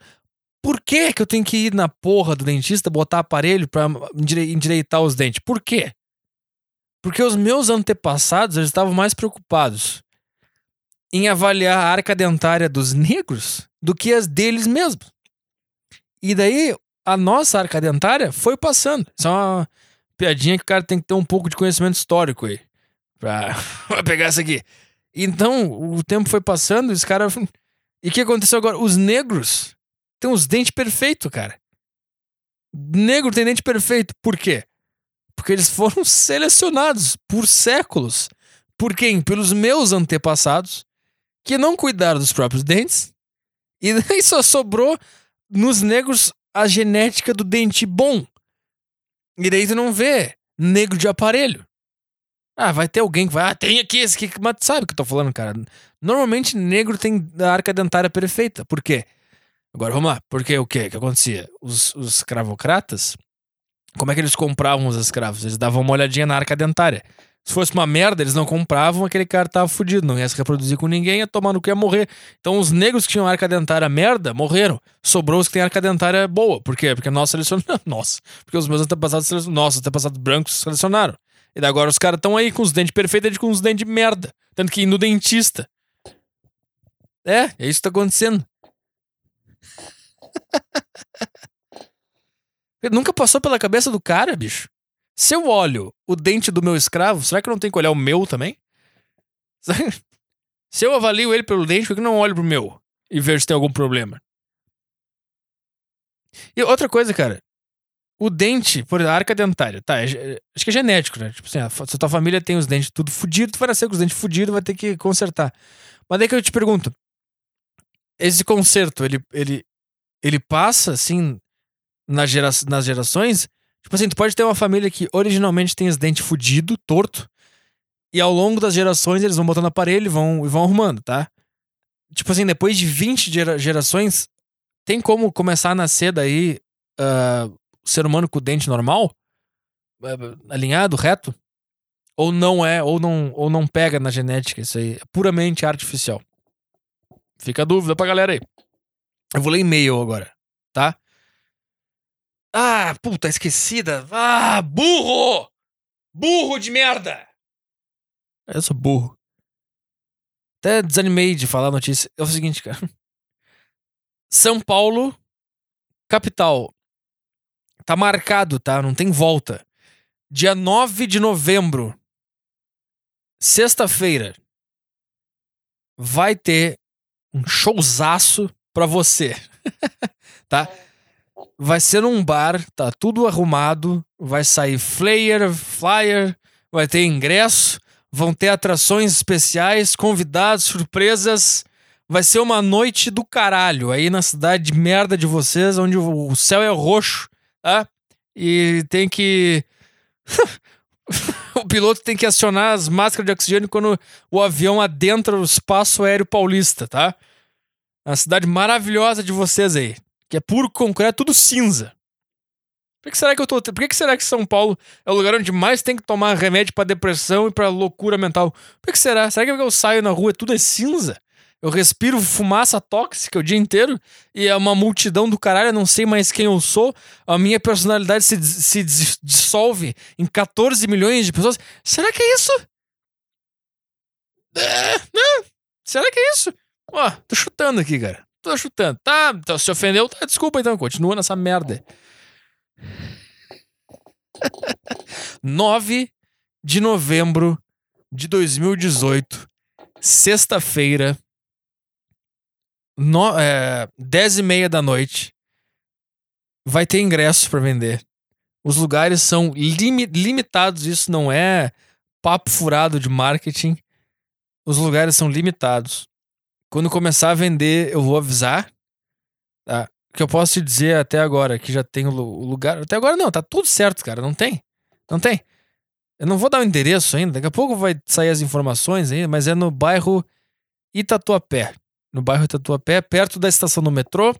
Por que que eu tenho que ir na porra do dentista botar aparelho pra endireitar os dentes? Por quê? Porque os meus antepassados, eles estavam mais preocupados em avaliar a arca dentária dos negros do que as deles mesmos. E daí, a nossa arca dentária foi passando. Isso é uma piadinha que o cara tem que ter um pouco de conhecimento histórico aí. Pra pegar isso aqui. Então, o tempo foi passando, os caras... E o que aconteceu agora? Os negros têm os dentes perfeitos, cara. Negro tem dente perfeito. Por quê? Porque eles foram selecionados por séculos. Por quem? Pelos meus antepassados, que não cuidaram dos próprios dentes. E daí só sobrou... Nos negros, a genética do dente bom. E daí tu não vê negro de aparelho. Ah, vai ter alguém que vai... Ah, tem aqui esse aqui. Mas sabe o que eu tô falando, cara? Normalmente, negro tem a arca dentária perfeita. Por quê? Agora, vamos lá. Porque o quê? O que acontecia? Os escravocratas, como é que eles compravam os escravos? Eles davam uma olhadinha na arca dentária. Se fosse uma merda, eles não compravam. Aquele cara tava fudido. Não ia se reproduzir com ninguém. Ia tomar no cu, ia morrer. Então os negros que tinham arca dentária merda morreram. Sobrou os que têm arca dentária boa. Por quê? Porque nós selecionamos. Nossa. Porque os meus antepassados selecionaram. Nossa, os antepassados brancos selecionaram. E agora os caras estão aí com os dentes perfeitos e com os dentes de merda. Tendo que ir no dentista. É isso que tá acontecendo. Nunca passou pela cabeça do cara, bicho. Se eu olho o dente do meu escravo, será que eu não tenho que olhar o meu também? Se eu avalio ele pelo dente, por que eu não olho pro meu? E vejo se tem algum problema. E outra coisa, cara. O dente, por exemplo, a arca dentária. Tá, acho que é genético, né? Tipo assim, se a tua família tem os dentes tudo fudido, tu vai nascer com os dentes fudidos, vai ter que consertar. Mas daí que eu te pergunto. Esse conserto, ele passa, assim, nas gerações... Tipo assim, tu pode ter uma família que originalmente tem os dentes fudidos, torto, e ao longo das gerações eles vão botando aparelho e vão arrumando, tá? Tipo assim, depois de 20 gerações, tem como começar a nascer daí ser humano com o dente normal? Alinhado, reto? Ou não é, ou não pega na genética isso aí. É puramente artificial. Fica a dúvida pra galera aí. Eu vou ler e-mail agora, tá? Ah, puta, esquecida. Ah, burro! Burro de merda! Eu sou burro. Até desanimei de falar a notícia. É o seguinte, cara. São Paulo, capital. Tá marcado, tá? Não tem volta. Dia 9 de novembro, sexta-feira, vai ter um showzaço pra você. Tá? Vai ser num bar, tá tudo arrumado, vai sair flyer, vai ter ingresso, vão ter atrações especiais, convidados, surpresas. Vai ser uma noite do caralho aí na cidade de merda de vocês, onde o céu é roxo, tá? E tem que... O piloto tem que acionar as máscaras de oxigênio quando o avião adentra o espaço aéreo paulista, tá? A cidade maravilhosa de vocês aí, que é puro concreto, tudo cinza. Por que será que São Paulo é o lugar onde mais tem que tomar remédio pra depressão e pra loucura mental? Por que será? Será que eu saio na rua e tudo é cinza? Eu respiro fumaça tóxica o dia inteiro e é uma multidão do caralho, eu não sei mais quem eu sou, a minha personalidade se dissolve em 14 milhões de pessoas. Será que é isso? Será que é isso? Ó, tô chutando aqui, cara. Tá, então, se ofendeu, tá, desculpa então, continua nessa merda. 9 de novembro de 2018, sexta-feira, 10h30 da noite, vai ter ingressos pra vender. Os lugares são limitados, isso não é papo furado de marketing. Os lugares são limitados. Quando começar a vender, eu vou avisar, tá? O que eu posso te dizer até agora, que já tem o lugar... Até agora não, tá tudo certo, cara. Não tem. Eu não vou dar o endereço ainda. Daqui a pouco vai sair as informações aí, mas é no bairro Itatuapé. Perto da estação do metrô,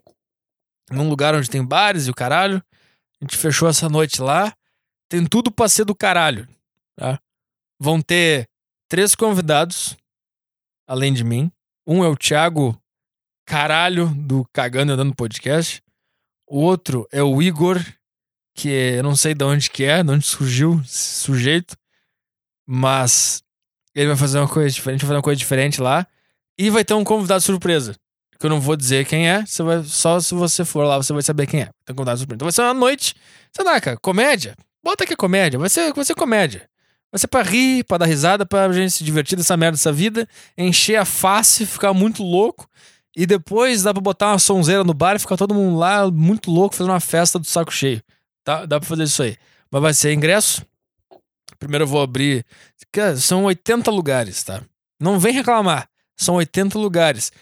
num lugar onde tem bares e o caralho. A gente fechou essa noite lá. Tem tudo pra ser do caralho, tá? Vão ter 3 convidados, além de mim. Um é o Thiago... caralho do Cagando e Andando Podcast. O outro é o Igor, que eu não sei de onde que é, de onde surgiu esse sujeito, mas ele vai fazer uma coisa diferente, lá, e vai ter um convidado surpresa, que eu não vou dizer quem é, você vai, só se você for lá você vai saber quem é. Tem um convidado surpresa. Então vai ser uma noite, sei lá, cara, comédia. Bota que é comédia, vai ser comédia. Vai ser pra rir, pra dar risada, pra gente se divertir dessa merda, dessa vida, encher a face, ficar muito louco. E depois dá pra botar uma sonzeira no bar e ficar todo mundo lá muito louco fazendo uma festa do saco cheio. Tá? Dá pra fazer isso aí. Mas vai ser ingresso. Primeiro eu vou abrir... São 80 lugares, tá? Não vem reclamar. São 80 lugares.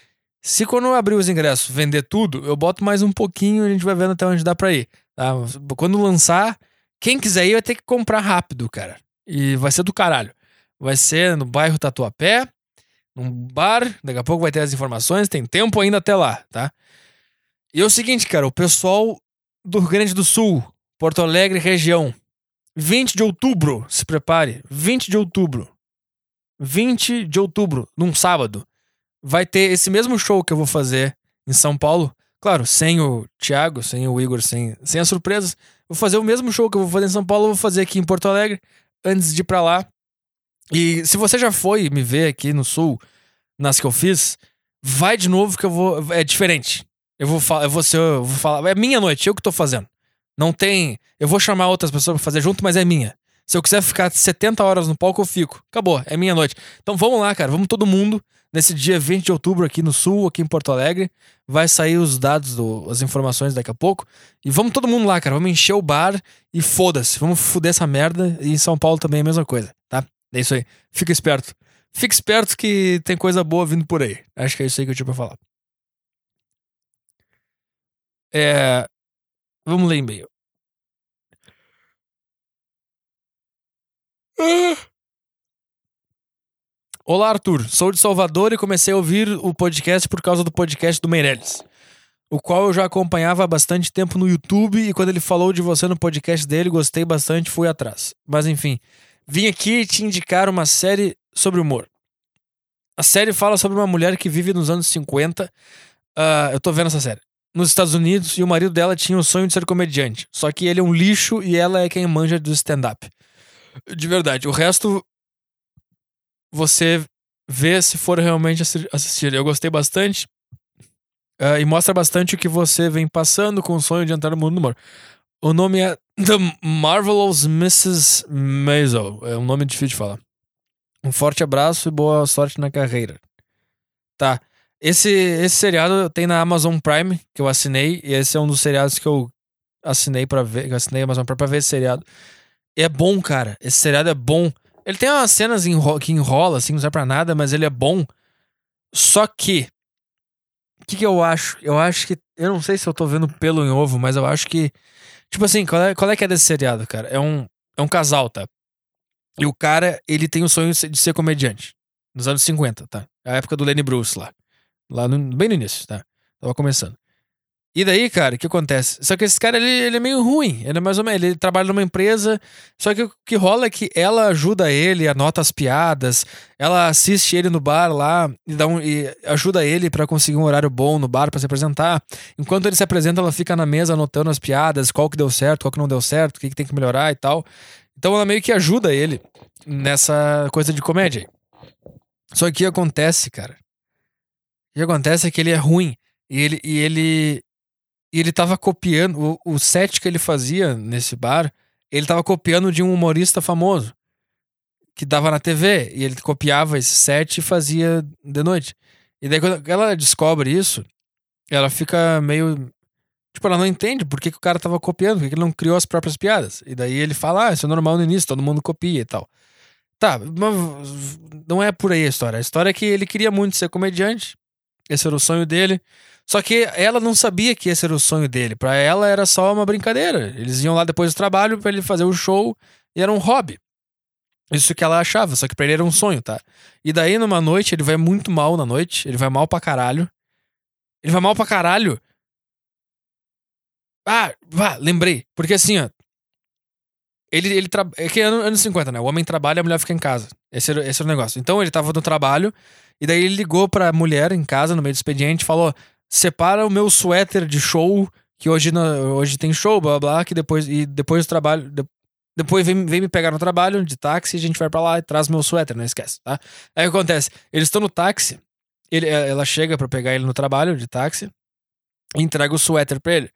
Se quando eu abrir os ingressos, vender tudo, eu boto mais um pouquinho e a gente vai vendo até onde dá pra ir. Tá? Quando lançar, quem quiser ir vai ter que comprar rápido, cara. E vai ser do caralho. Vai ser no bairro Tatuapé. Um bar, daqui a pouco vai ter as informações, tem tempo ainda até lá, tá? E é o seguinte, cara, o pessoal do Rio Grande do Sul, Porto Alegre, região, 20 de outubro, se prepare, 20 de outubro, num sábado, vai ter esse mesmo show que eu vou fazer em São Paulo, claro, sem o Thiago, sem o Igor, sem as surpresas, vou fazer o mesmo show que eu vou fazer em São Paulo, eu vou fazer aqui em Porto Alegre, antes de ir pra lá. E se você já foi me ver aqui no Sul, nas que eu fiz, vai de novo que eu vou... É diferente. Eu vou falar... É minha noite, eu que tô fazendo. Não tem... Eu vou chamar outras pessoas pra fazer junto, mas é minha. Se eu quiser ficar 70 horas no palco, eu fico. Acabou, é minha noite. Então vamos lá, cara. Vamos todo mundo nesse dia 20 de outubro aqui no Sul, aqui em Porto Alegre. Vai sair os dados, as informações daqui a pouco. E vamos todo mundo lá, cara. Vamos encher o bar e foda-se. Vamos foder essa merda. E em São Paulo também é a mesma coisa, tá? É isso aí, fica esperto. Fica esperto que tem coisa boa vindo por aí. Acho que é isso aí que eu tinha pra falar. Vamos ler e-mail. Olá, Arthur, sou de Salvador e comecei a ouvir o podcast por causa do podcast do Meirelles, o qual eu já acompanhava há bastante tempo no YouTube, e quando ele falou de você no podcast dele, gostei bastante, fui atrás. Mas enfim, vim aqui te indicar uma série sobre humor. A série fala sobre uma mulher que vive nos anos 50. Eu tô vendo essa série. Nos Estados Unidos, e o marido dela tinha o sonho de ser comediante. Só que ele é um lixo e ela é quem manja do stand-up. De verdade. O resto você vê se for realmente assistir. Eu gostei bastante. E mostra bastante o que você vem passando com o sonho de entrar no mundo do humor. O nome é The Marvelous Mrs. Maisel. É um nome difícil de falar. Um forte abraço e boa sorte na carreira. Tá. Esse seriado tem na Amazon Prime, que eu assinei. E esse é um dos seriados que eu assinei pra ver. Eu assinei a Amazon Prime pra ver esse seriado. E é bom, cara. Esse seriado é bom. Ele tem umas cenas que enrola, assim, não serve pra nada, mas ele é bom. Só que... O que eu acho? Eu acho que... Eu não sei se eu tô vendo pelo em ovo, mas eu acho que... Tipo assim, qual é que é desse seriado, cara? É um casal, tá? E o cara, ele tem o sonho de ser comediante. Nos anos 50, tá? A época do Lenny Bruce lá. Bem no início, tá? Tava começando. E daí, cara, o que acontece? Só que esse cara, ele é meio ruim. Ele é mais ou menos... Ele trabalha numa empresa. Só que o que rola é que ela ajuda ele, anota as piadas. Ela assiste ele no bar lá. E ajuda ele pra conseguir um horário bom no bar pra se apresentar. Enquanto ele se apresenta, ela fica na mesa anotando as piadas. Qual que deu certo, qual que não deu certo. O que tem que melhorar e tal. Então ela meio que ajuda ele nessa coisa de comédia. Só que o que acontece, cara? O que acontece é que ele é ruim. E ele tava copiando... O set que ele fazia nesse bar... Ele tava copiando de um humorista famoso. Que dava na TV. E ele copiava esse set e fazia de noite. E daí quando ela descobre isso... Ela fica meio... Tipo, ela não entende por que o cara tava copiando. Por que ele não criou as próprias piadas. E daí ele fala... Ah, isso é normal no início. Todo mundo copia e tal. Tá, mas não é por aí a história. A história é que ele queria muito ser comediante. Esse era o sonho dele. Só que ela não sabia que esse era o sonho dele. Pra ela era só uma brincadeira. Eles iam lá depois do trabalho pra ele fazer o show e era um hobby. Isso que ela achava, só que pra ele era um sonho, tá? E daí numa noite, ele vai muito mal na noite. Ele vai mal pra caralho. Ele vai mal pra caralho. Ah, lembrei. Porque assim, ó. Ele é que é anos 50, né? O homem trabalha e a mulher fica em casa. Esse era o negócio. Então ele tava no trabalho e daí ele ligou pra mulher em casa no meio do expediente e falou... Separa o meu suéter de show, que hoje tem show, blá blá, que depois do trabalho. Depois vem me pegar no trabalho de táxi, a gente vai pra lá e traz meu suéter, não esquece, tá? Aí o que acontece? Eles estão no táxi, ela chega pra pegar ele no trabalho de táxi e entrega o suéter pra ele.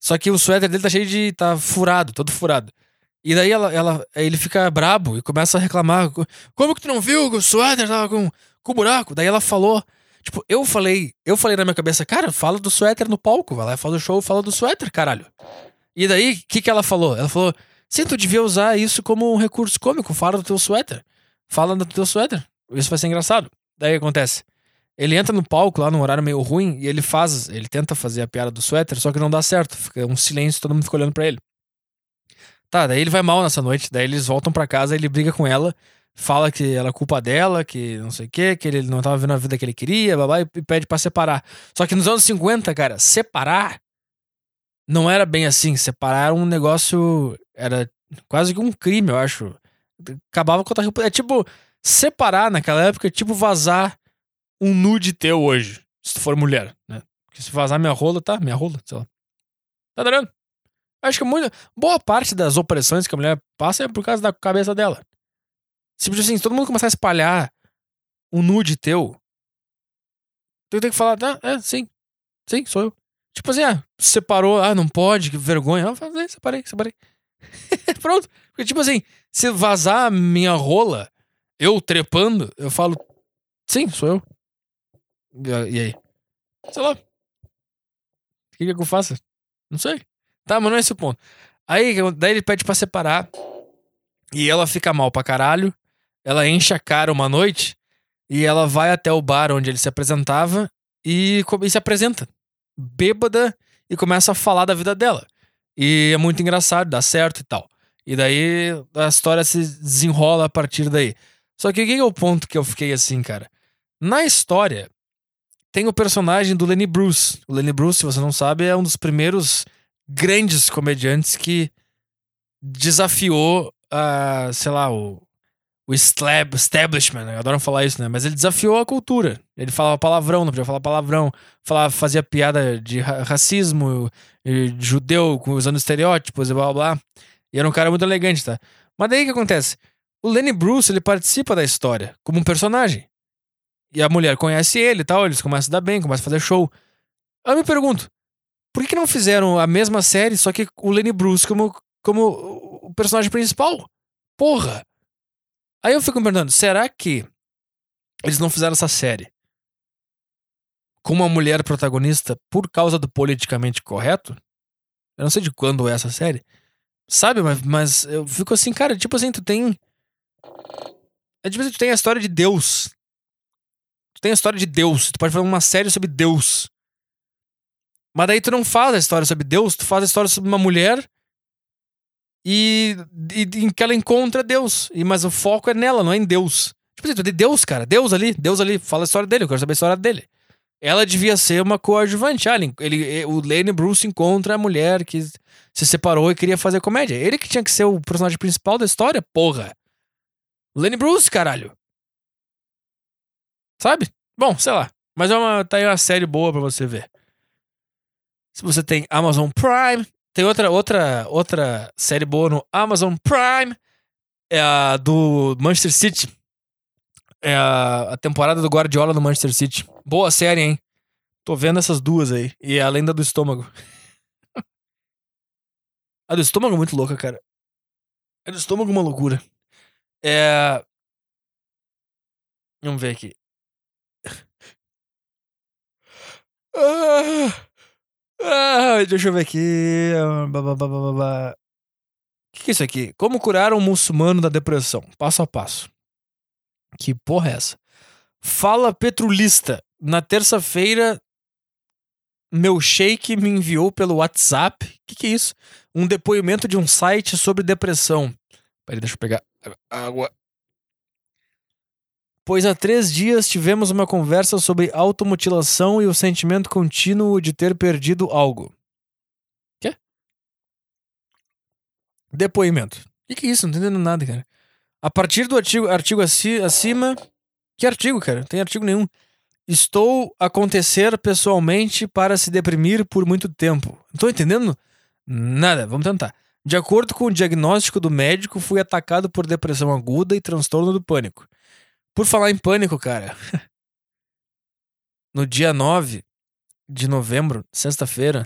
Só que o suéter dele tá cheio de. Tá furado, todo furado. E daí ele fica brabo e começa a reclamar: Como que tu não viu que o suéter tava com buraco? Daí ela falou. Tipo, eu falei na minha cabeça, cara, fala do suéter no palco, vai lá, fala do show, fala do suéter, caralho. E daí, o que ela falou? Ela falou, sim, tu devia usar isso como um recurso cômico, fala do teu suéter, isso vai ser engraçado. Daí acontece, ele entra no palco lá num horário meio ruim e ele tenta fazer a piada do suéter, só que não dá certo, fica um silêncio, todo mundo fica olhando pra ele. Tá, daí ele vai mal nessa noite, daí eles voltam pra casa, ele briga com ela, fala que ela é culpa dela, que não sei o quê, que ele não tava vendo a vida que ele queria, babá, e pede pra separar. Só que nos anos 50, cara, separar não era bem assim. Separar era um negócio... Era quase que um crime, eu acho. Acabava com a... É tipo, separar naquela época é tipo vazar um nude teu hoje, se tu for mulher, né? Porque se vazar minha rola, tá? Minha rola, sei lá. Tá entendendo? Acho que boa parte das opressões que a mulher passa é por causa da cabeça dela. Simplesmente assim, se todo mundo começar a espalhar um nude teu, tu tem que falar, ah, é, sim, sou eu. Tipo assim, ah, separou, ah, não pode, que vergonha. Ah, separei. Pronto. Porque tipo assim, se vazar a minha rola, eu trepando, eu falo, sim, sou eu. E aí? Sei lá. O que é que eu faço? Não sei. Tá, mas não é esse o ponto. Aí, daí ele pede pra separar e ela fica mal pra caralho. Ela enche a cara uma noite e ela vai até o bar onde ele se apresentava e se apresenta, bêbada, e começa a falar da vida dela. E é muito engraçado, dá certo e tal. E daí a história se desenrola a partir daí. Só que o que é o ponto que eu fiquei assim, cara? Na história, tem o personagem do Lenny Bruce. O Lenny Bruce, se você não sabe, é um dos primeiros grandes comediantes que desafiou, sei lá, o establishment, né? Adoram falar isso, né? Mas ele desafiou a cultura. Ele falava palavrão, não podia falar palavrão. Fazia piada de racismo, de judeu, usando estereótipos e blá blá. E era um cara muito elegante, tá? Mas daí o que acontece? O Lenny Bruce, ele participa da história como um personagem. E a mulher conhece ele e tal, eles começam a dar bem, começam a fazer show. Aí eu me pergunto, por que não fizeram a mesma série, só que o Lenny Bruce como o personagem principal? Porra! Aí eu fico me perguntando, será que eles não fizeram essa série com uma mulher protagonista por causa do politicamente correto. Eu não sei de quando é essa série. Sabe, mas eu fico assim, cara, tipo assim, tu tem... É tipo assim, tu tem a história de Deus. Tu tem a história de Deus. Tu pode fazer uma série sobre Deus. Mas daí tu não faz a história sobre Deus, tu faz a história sobre uma mulher e em que ela encontra Deus. Mas o foco é nela, não é em Deus. Tipo assim, tu tem Deus, cara. Deus ali. Fala a história dele, eu quero saber a história dele. Ela devia ser uma coadjuvante. Ah, o Lenny Bruce encontra a mulher que se separou e queria fazer comédia. Ele que tinha que ser o personagem principal da história, porra. Lenny Bruce, caralho. Sabe? Bom, sei lá. Mas tá aí uma série boa pra você ver. Se você tem Amazon Prime, tem outra série boa no Amazon Prime. É a do Manchester City. É a temporada do Guardiola no Manchester City. Boa série, hein? Tô vendo essas duas aí. E a Lenda do Estômago. A do Estômago é muito louca, cara. A do Estômago é uma loucura. Vamos ver aqui. Deixa eu ver aqui. O que é isso aqui? Como curar um muçulmano da depressão? Passo a passo. Que porra é essa? Fala Petrolista. Na terça-feira, meu sheik me enviou pelo WhatsApp. Que é isso? Um depoimento de um site sobre depressão. Peraí, deixa eu pegar água. Pois há 3 dias tivemos uma conversa sobre automutilação e o sentimento contínuo de ter perdido algo. Quê? Depoimento. Que é isso? Não tô entendendo nada, cara. A partir do artigo acima... Que artigo, cara? Não tem artigo nenhum. Estou a acontecer pessoalmente para se deprimir por muito tempo. Não tô entendendo nada. Vamos tentar. De acordo com o diagnóstico do médico, fui atacado por depressão aguda e transtorno do pânico. Por falar em pânico, cara... No dia 9 de novembro, sexta-feira,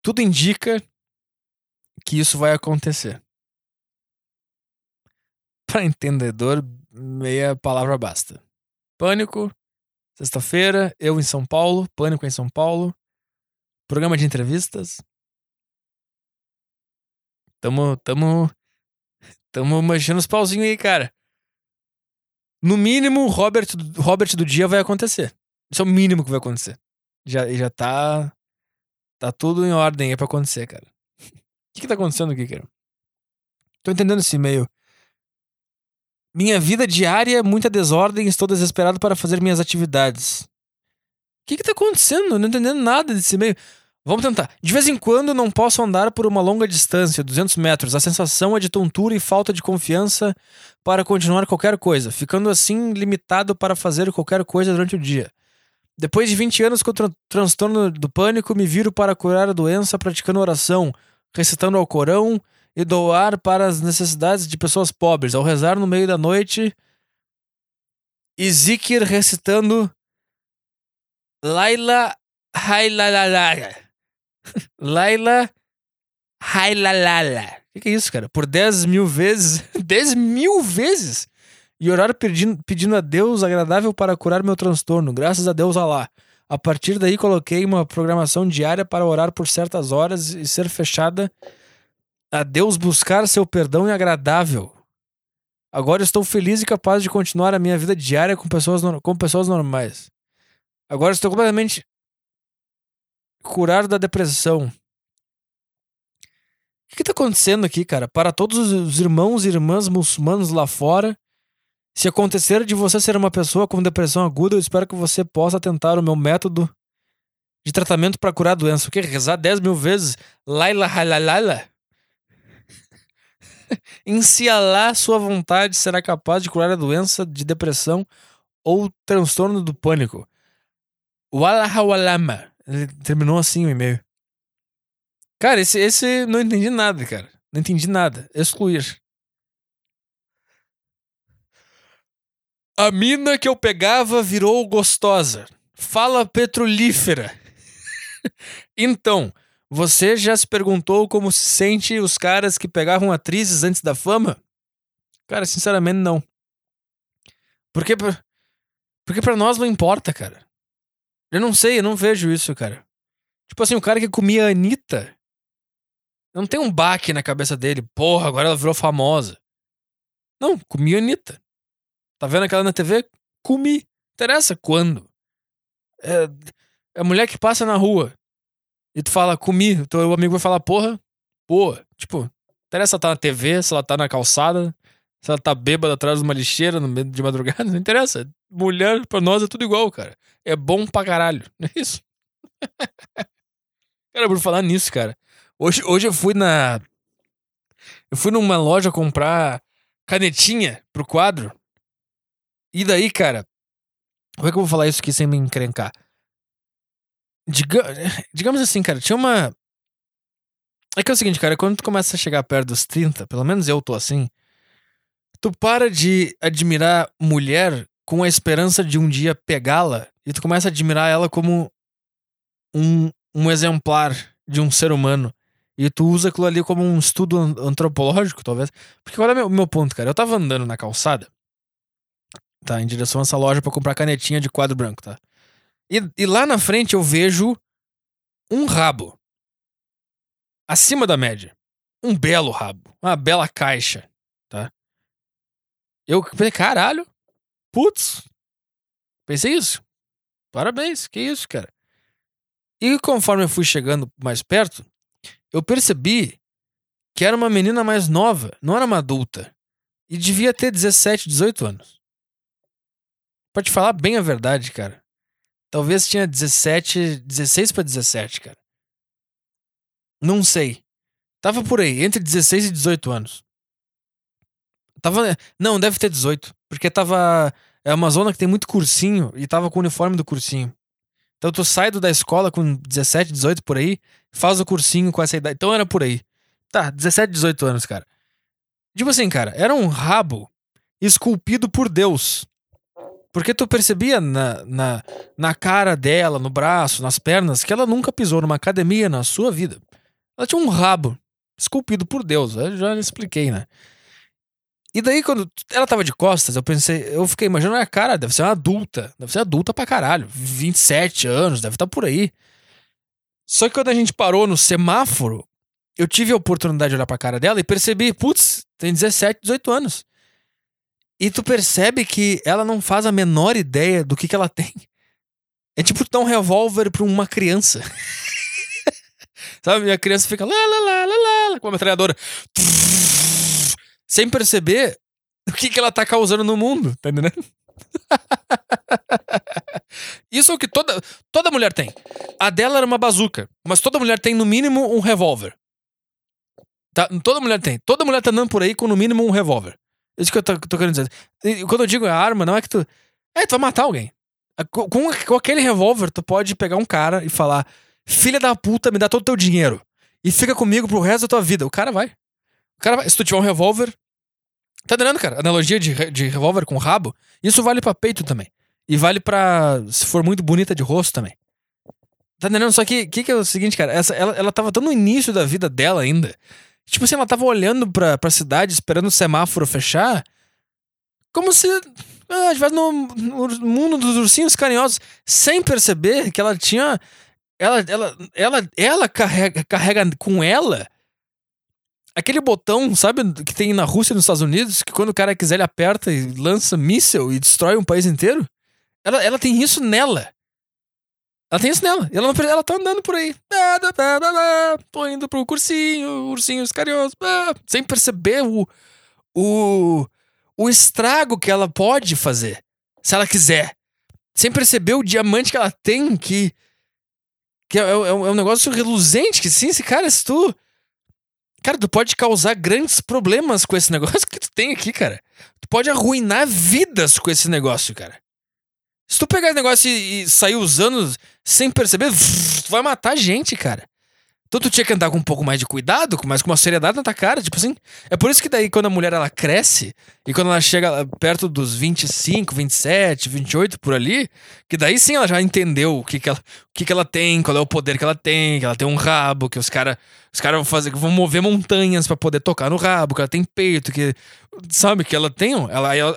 tudo indica que isso vai acontecer. Para entendedor, meia palavra basta. Pânico, sexta-feira, eu em São Paulo, Pânico em São Paulo, programa de entrevistas. Tamo mexendo os pauzinhos aí, cara. No mínimo, Robert do dia vai acontecer. Isso é o mínimo que vai acontecer. Já tá tudo em ordem aí pra acontecer, cara. O que tá acontecendo aqui, cara? Tô entendendo esse e-mail. Minha vida diária, muita desordem, estou desesperado para fazer minhas atividades. O que tá acontecendo? Não entendendo nada desse e-mail. Vamos tentar. De vez em quando não posso andar por uma longa distância, 200 metros. A sensação é de tontura e falta de confiança para continuar qualquer coisa, ficando assim limitado para fazer qualquer coisa durante o dia. Depois de 20 anos com o transtorno do pânico, me viro para curar a doença praticando oração, recitando ao Corão, e doar para as necessidades de pessoas pobres, ao rezar no meio da noite e zikir recitando Laila Hailalala. Laila Hailalala. Que é isso, cara? Por 10.000 vezes 10.000 vezes e orar pedindo a Deus agradável para curar meu transtorno, graças a Deus, Alá. A partir daí coloquei uma programação diária para orar por certas horas e ser fechada a Deus, buscar seu perdão e agradável. Agora estou feliz e capaz de continuar a minha vida diária com pessoas normais. Agora estou completamente curado da depressão. O que está acontecendo aqui, cara? Para todos os irmãos e irmãs muçulmanos lá fora, se acontecer de você ser uma pessoa com depressão aguda, eu espero que você possa tentar o meu método de tratamento para curar a doença. O que? Rezar 10.000 vezes? Laila halalala? Em se Alá, sua vontade será capaz de curar a doença de depressão ou transtorno do pânico. Walahawalama. Ele terminou assim o e-mail. Cara, esse não entendi nada, cara. Não entendi nada. Excluir. A mina que eu pegava virou gostosa. Fala petrolífera. Então... Você já se perguntou como se sente os caras que pegavam atrizes antes da fama? Cara, sinceramente não. Porque pra nós não importa, cara. Eu não sei, eu não vejo isso, cara. Tipo assim, o cara que comia a Anitta não tem um baque na cabeça dele. Porra, agora ela virou famosa. Não, comia a Anitta. Tá vendo aquela na TV? Comi. Interessa quando. É a mulher que passa na rua e tu fala, comi. O teu amigo vai falar, porra. Boa. Tipo, interessa se ela tá na TV, se ela tá na calçada, se ela tá bêbada atrás de uma lixeira no meio de madrugada. Não interessa. Mulher pra nós é tudo igual, cara. É bom pra caralho. Não é isso? Cara, por falar nisso, cara. Hoje eu fui na... Eu fui numa loja comprar canetinha pro quadro. E daí, cara... Como é que eu vou falar isso aqui sem me encrencar? Digamos assim, cara. Tinha uma... É que é o seguinte, cara. Quando tu começa a chegar perto dos 30, pelo menos eu tô assim... Tu para de admirar mulher com a esperança de um dia pegá-la. E tu começa a admirar ela como... Um exemplar de um ser humano. E tu usa aquilo ali como um estudo antropológico, talvez. Porque qual é o meu ponto, cara? Eu tava andando na calçada, tá, em direção a essa loja pra comprar canetinha de quadro branco, tá? E lá na frente eu vejo um rabo. Acima da média. Um belo rabo. Uma bela caixa, tá? Eu pensei, caralho. Putz. Pensei isso. Parabéns. Que isso, cara. E conforme eu fui chegando mais perto, eu percebi que era uma menina mais nova, não era uma adulta. E devia ter 17, 18 anos. Pra te falar bem a verdade, cara. Talvez tinha 16 pra 17, cara. Não sei. Tava por aí, entre 16 e 18 anos. Tava... Não, deve ter 18. Porque tava... É uma zona que tem muito cursinho e tava com o uniforme do cursinho. Então tu sai da escola com 17, 18 por aí, faz o cursinho com essa idade. Então era por aí. Tá, 17, 18 anos, cara. Tipo assim, cara, era um rabo esculpido por Deus. Porque tu percebia na cara dela, no braço, nas pernas, que ela nunca pisou numa academia na sua vida. Ela tinha um rabo esculpido por Deus. Eu já expliquei, né? E daí, quando ela tava de costas, eu fiquei imaginando a cara, deve ser uma adulta. Deve ser adulta pra caralho. 27 anos, deve estar por aí. Só que quando a gente parou no semáforo, eu tive a oportunidade de olhar pra cara dela e percebi, putz, tem 17, 18 anos. E tu percebe que ela não faz a menor ideia do que ela tem. É tipo dar um revólver pra uma criança. Sabe? E a criança fica lá, lá, lá, lá, lá, com a metralhadora. Sem perceber o que ela tá causando no mundo, tá entendendo? Isso é o que toda mulher tem. A dela era uma bazuca, mas toda mulher tem no mínimo um revólver. Tá? Toda mulher tem. Toda mulher tá andando por aí com no mínimo um revólver. Isso que eu tô querendo dizer. E quando eu digo a arma, não é que tu... É, tu vai matar alguém. Com aquele revólver, tu pode pegar um cara e falar, filha da puta, me dá todo o teu dinheiro e fica comigo pro resto da tua vida. O cara vai, se tu tiver um revólver... Tá entendendo, cara? Analogia de revólver com rabo. Isso vale pra peito também. E vale pra... Se for muito bonita de rosto também. Tá entendendo? Só que... O que é o seguinte, cara? Ela tava tão no início da vida dela ainda. Tipo assim, ela tava olhando pra cidade, esperando o semáforo fechar. Como se... Ah, estivesse no mundo dos ursinhos carinhosos. Sem perceber que ela tinha... Ela carrega com ela... Aquele botão, sabe, que tem na Rússia e nos Estados Unidos, que quando o cara quiser ele aperta e lança míssel e destrói um país inteiro. Ela tem isso nela. Ela tem isso nela. Ela tá andando por aí. Tô indo pro cursinho, ursinhos carinhosos. Sem perceber o estrago que ela pode fazer, se ela quiser. Sem perceber o diamante que ela tem, que é um negócio reluzente, que sim, esse cara, se tu... Cara, tu pode causar grandes problemas com esse negócio que tu tem aqui, cara. Tu pode arruinar vidas com esse negócio, cara. Se tu pegar esse negócio e sair usando sem perceber, tu vai matar gente, cara. Então tu tinha que andar com um pouco mais de cuidado, mas com uma seriedade na tua cara, tipo assim. É por isso que daí quando a mulher ela cresce, e quando ela chega perto dos 25, 27, 28, por ali, que daí sim ela já entendeu o que ela tem, qual é o poder que ela tem um rabo, que os caras vão mover montanhas pra poder tocar no rabo, que ela tem peito, que... Sabe, que ela tem...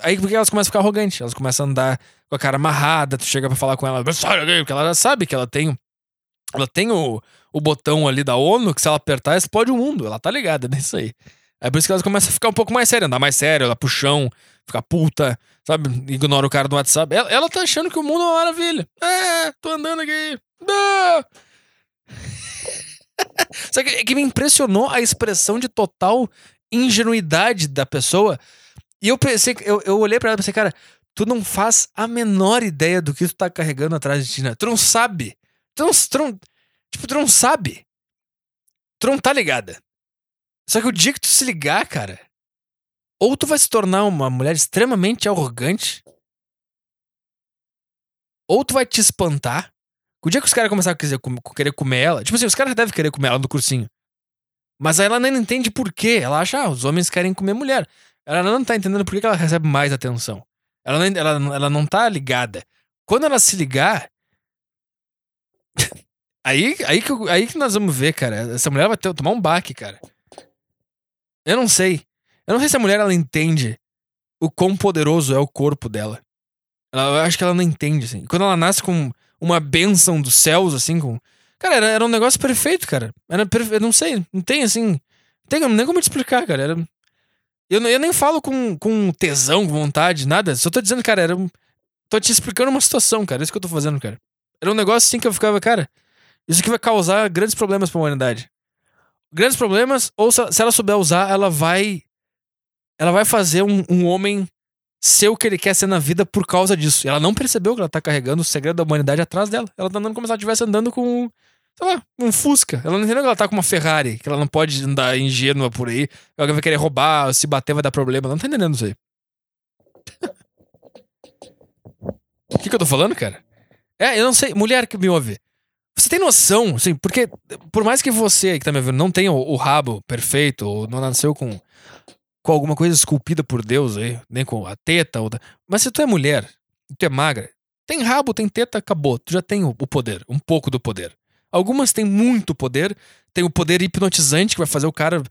Aí porque elas começam a ficar arrogantes, elas começam a andar com a cara amarrada, tu chega pra falar com ela, porque ela já sabe que ela tem... Ela tem o botão ali da ONU, que se ela apertar, explode o mundo. Ela tá ligada nisso aí. É por isso que elas começam a ficar um pouco mais sérias. Andar mais sério, ela pro chão, ficar puta, sabe? Ignora o cara do WhatsApp. Ela tá achando que o mundo é uma maravilha. É, tô andando aqui. Ah! Sabe que me impressionou a expressão de total ingenuidade da pessoa. E eu pensei, eu olhei pra ela e pensei, cara, tu não faz a menor ideia do que tu tá carregando atrás de ti, né? Tu não sabe. Tu não sabe. Tu não tá ligada. Só que o dia que tu se ligar, cara, ou tu vai se tornar uma mulher extremamente arrogante, ou tu vai te espantar. O dia que os caras começarem a querer comer ela, tipo assim, os caras devem querer comer ela no cursinho, mas aí ela nem entende por quê. Ela acha, os homens querem comer mulher. Ela não tá entendendo por que ela recebe mais atenção. Ela não tá ligada. Quando ela se ligar, Aí que nós vamos ver, cara. Essa mulher vai tomar um baque, cara. Eu não sei se a mulher ela entende o quão poderoso é o corpo dela. Eu acho que ela não entende, assim. Quando ela nasce com uma bênção dos céus, assim, com... Cara, era um negócio perfeito, cara. Eu não sei, não tem, assim... Não tem nem como te explicar, cara. Eu nem falo com tesão, com vontade, nada. Só tô dizendo, cara, tô te explicando uma situação, cara. É isso que eu tô fazendo, cara. Era um negócio assim que eu ficava, cara, isso aqui vai causar grandes problemas pra humanidade. Grandes problemas, ou se ela souber usar, ela vai fazer um homem ser o que ele quer ser na vida por causa disso. E ela não percebeu que ela tá carregando o segredo da humanidade atrás dela. Ela tá andando como se ela estivesse andando com, sei lá, um Fusca. Ela não entendeu que ela tá com uma Ferrari, que ela não pode andar ingênua por aí. Alguém vai querer roubar, se bater vai dar problema. Ela não tá entendendo isso aí. O que eu tô falando, cara? Eu não sei, mulher que me ouve, você tem noção, assim, porque por mais que você que tá me ouvindo não tenha o rabo perfeito, ou não nasceu com alguma coisa esculpida por Deus aí, nem com a teta, mas se tu é mulher, tu é magra, tem rabo, tem teta, acabou, tu já tem o poder, um pouco do poder. Algumas têm muito poder, tem o poder hipnotizante que vai fazer o cara,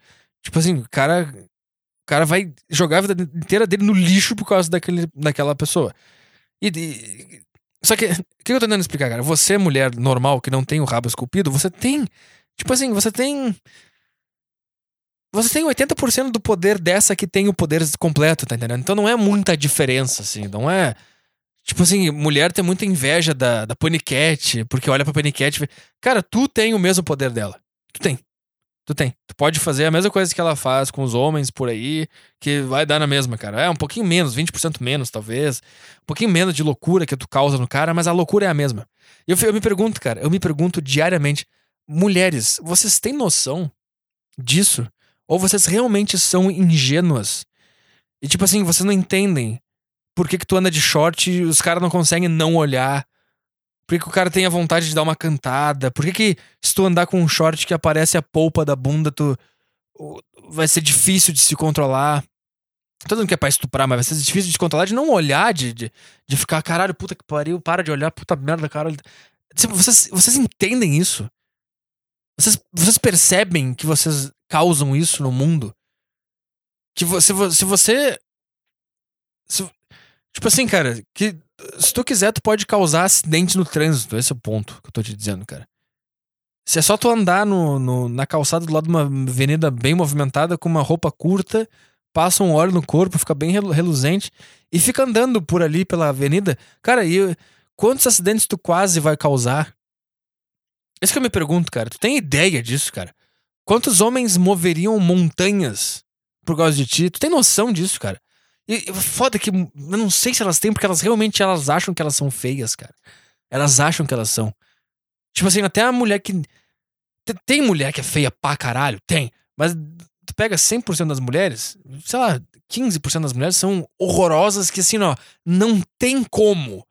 tipo assim, o cara vai jogar a vida inteira dele no lixo por causa daquela pessoa. Só que, o que eu tô tentando explicar, cara? Você, mulher normal, que não tem o rabo esculpido, você tem... Tipo assim, Você tem 80% do poder dessa que tem o poder completo, tá entendendo? Então não é muita diferença, assim. Não é... Tipo assim, mulher tem muita inveja da Paniquete, porque olha pra Paniquete... Cara, tu tem o mesmo poder dela. Tu tem. Tu pode fazer a mesma coisa que ela faz com os homens por aí, que vai dar na mesma, cara. Um pouquinho menos, 20% menos, talvez. Um pouquinho menos de loucura que tu causa no cara, mas a loucura é a mesma. E eu me pergunto, cara, diariamente, mulheres, vocês têm noção disso? Ou vocês realmente são ingênuas? E tipo assim, vocês não entendem por que tu anda de short e os caras não conseguem não olhar. Por que o cara tem a vontade de dar uma cantada? Por que se tu andar com um short que aparece a polpa da bunda, tu vai ser difícil de se controlar? Todo mundo quer pra estuprar, mas vai ser difícil de se controlar, de não olhar, de ficar, caralho, puta que pariu, para de olhar, puta merda, caralho. Vocês entendem isso? Vocês percebem que vocês causam isso no mundo? Que se você tipo assim, cara, que... Se tu quiser, tu pode causar acidente no trânsito. Esse é o ponto que eu tô te dizendo, cara. Se é só tu andar na calçada do lado de uma avenida bem movimentada, com uma roupa curta, passa um óleo no corpo, fica bem reluzente e fica andando por ali pela avenida, cara, e quantos acidentes tu quase vai causar? Isso que eu me pergunto, cara. Tu tem ideia disso, cara? Quantos homens moveriam montanhas por causa de ti? Tu tem noção disso, cara? E foda que eu não sei se elas têm, porque elas realmente acham que elas são feias, cara. Elas acham que elas são. Tipo assim, até a mulher que... Tem mulher que é feia pra caralho? Tem. Mas tu pega 100% das mulheres, sei lá, 15% das mulheres são horrorosas que assim, ó, não tem como.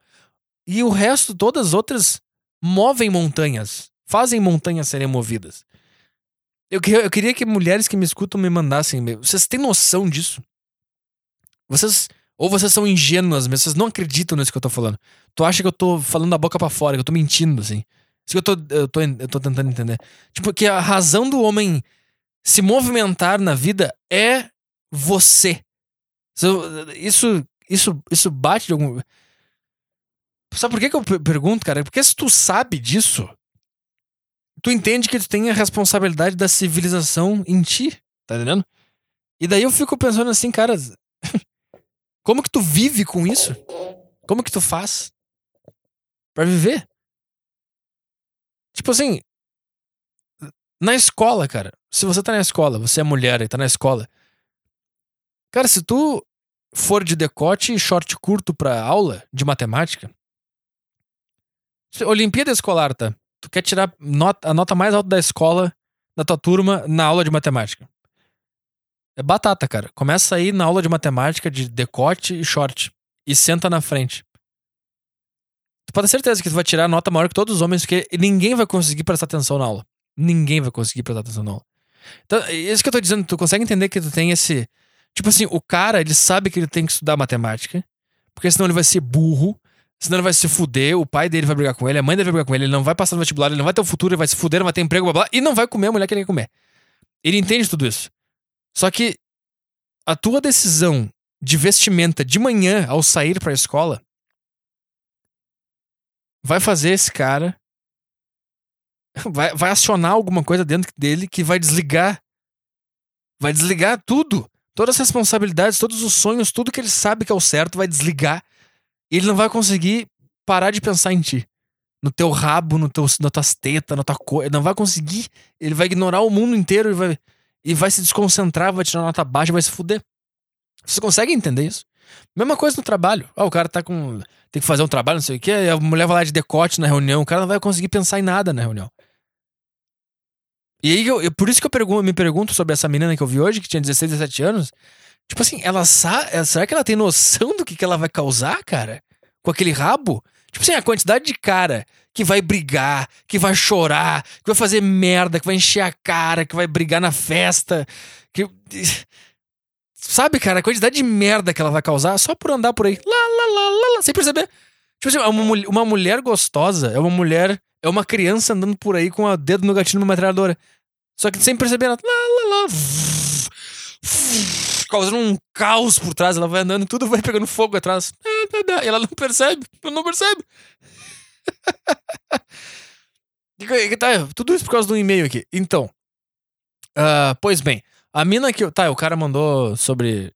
E o resto, todas as outras movem montanhas. Fazem montanhas serem movidas. Eu queria que mulheres que me escutam me mandassem. Vocês têm noção disso? Vocês... Ou vocês são ingênuas mesmo, vocês não acreditam nisso que eu tô falando. Tu acha que eu tô falando da boca pra fora, que eu tô mentindo, assim. Isso que eu tô tentando entender. Tipo, que a razão do homem se movimentar na vida é você. Isso bate de algum... Sabe por que eu pergunto, cara? Porque se tu sabe disso, tu entende que tu tem a responsabilidade da civilização em ti, tá entendendo? E daí eu fico pensando assim, cara... Como que tu vive com isso? Como que tu faz pra viver? Tipo assim, na escola, cara, se você tá na escola, você é mulher e tá na escola, cara, se tu for de decote e short curto pra aula de matemática, Olimpíada escolar, tá? Tu quer tirar a nota mais alta da escola, da tua turma, na aula de matemática. É batata, cara. Começa aí na aula de matemática de decote e short. E senta na frente. Tu pode ter certeza que tu vai tirar a nota maior que todos os homens, porque ninguém vai conseguir prestar atenção na aula. Ninguém vai conseguir prestar atenção na aula. Então, isso que eu tô dizendo, tu consegue entender que tu tem esse... Tipo assim, o cara, ele sabe que ele tem que estudar matemática, porque senão ele vai ser burro, senão ele vai se fuder, o pai dele vai brigar com ele, a mãe dele vai brigar com ele não vai passar no vestibular, ele não vai ter um futuro, ele vai se fuder, não vai ter emprego, blá blá, e não vai comer a mulher que ele quer comer. Ele entende tudo isso. Só que a tua decisão de vestimenta de manhã ao sair pra escola vai fazer esse cara vai acionar alguma coisa dentro dele que vai desligar tudo, todas as responsabilidades, todos os sonhos, tudo que ele sabe que é o certo vai desligar. Ele não vai conseguir parar de pensar em ti, no teu rabo, nas tuas tetas, na tua cor. Ele não vai conseguir, ele vai ignorar o mundo inteiro e vai se desconcentrar, vai tirar nota baixa, vai se fuder. Vocês conseguem entender isso? Mesma coisa no trabalho. Ah, o cara tá com... Tem que fazer um trabalho, não sei o quê. A mulher vai lá de decote na reunião. O cara não vai conseguir pensar em nada na reunião. E aí, por isso que eu me pergunto sobre essa menina que eu vi hoje, que tinha 16, 17 anos. Tipo assim, ela sabe... Será que ela tem noção do que ela vai causar, cara? Com aquele rabo? Tipo assim, a quantidade de cara que vai brigar, que vai chorar, que vai fazer merda, que vai encher a cara, que vai brigar na festa, que... Sabe, cara, a quantidade de merda que ela vai causar só por andar por aí, lá, lá, lá, lá, lá, sem perceber. Tipo assim, uma mulher gostosa é uma criança andando por aí com o dedo no gatilho de uma metralhadora. Só que sem perceber, ela... Lá, lá, lá, causando um caos por trás, ela vai andando, tudo vai pegando fogo atrás. E ela não percebe. Tudo isso por causa de um e-mail aqui. Então, pois bem, a mina que... Tá, o cara mandou sobre...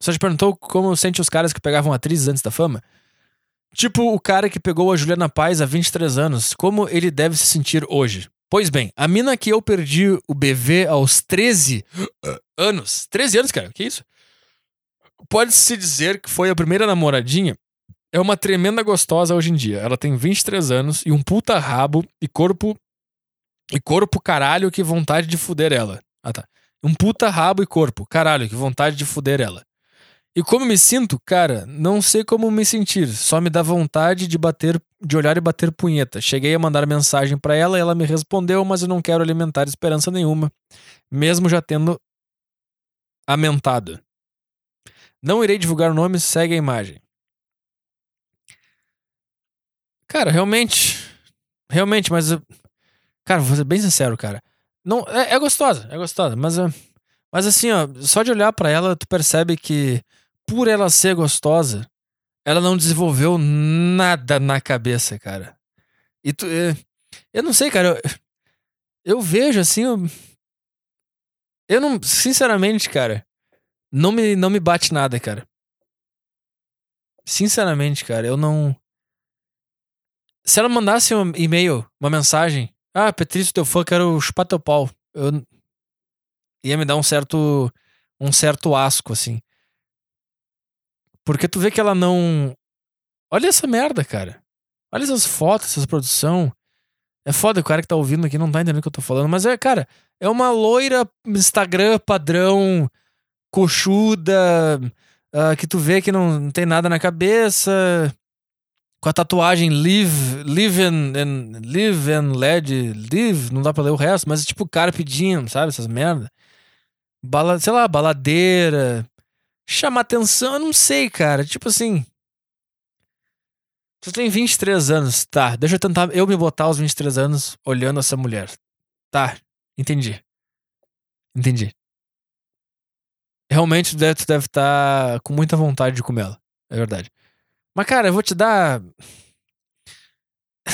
Você te perguntou como sente os caras que pegavam atrizes antes da fama? Tipo o cara que pegou a Juliana Paz há 23 anos, como ele deve se sentir hoje? Pois bem, a mina que eu perdi o BV aos 13 anos... 13 anos, cara, que isso? Pode-se dizer que foi a primeira namoradinha. É uma tremenda gostosa hoje em dia. Ela tem 23 anos e um puta rabo e corpo... E corpo, caralho, que vontade de fuder ela. Ah, tá. Um puta rabo e corpo. Caralho, que vontade de fuder ela. E como me sinto? Cara, não sei como me sentir. Só me dá vontade de olhar e bater punheta. Cheguei a mandar mensagem pra ela e ela me respondeu, mas eu não quero alimentar esperança nenhuma, mesmo já tendo amentado. Não irei divulgar o nome, segue a imagem. Cara, realmente, mas... Cara, vou ser bem sincero, cara. Não, é gostosa, mas assim, ó, só de olhar pra ela, tu percebe que, por ela ser gostosa, ela não desenvolveu nada na cabeça, cara. E tu... Eu não sei, cara, eu vejo, assim... Eu não... Sinceramente, cara... Não me bate nada, cara. Sinceramente, cara, eu não... Se ela mandasse um e-mail, uma mensagem... Ah, Petri, teu fã, quero chupar teu pau. Eu... Ia me dar um certo asco, assim. Porque tu vê que ela não... Olha essa merda, cara. Olha essas fotos, essas produções. É foda, o cara que tá ouvindo aqui não tá entendendo o que eu tô falando. Mas é, cara, é uma loira Instagram padrão... coxuda, que tu vê que não tem nada na cabeça, com a tatuagem Live and Let Live, não dá pra ler o resto, mas é tipo Carpe Diem, sabe? Essas merda. Sei lá, baladeira. Chamar atenção, eu não sei, cara. Tipo assim... Tu tem 23 anos, tá. Deixa eu tentar eu me botar aos 23 anos olhando essa mulher. Tá, entendi. Realmente tu deve estar com muita vontade de comê-la. É verdade. Mas, cara, eu vou te dar...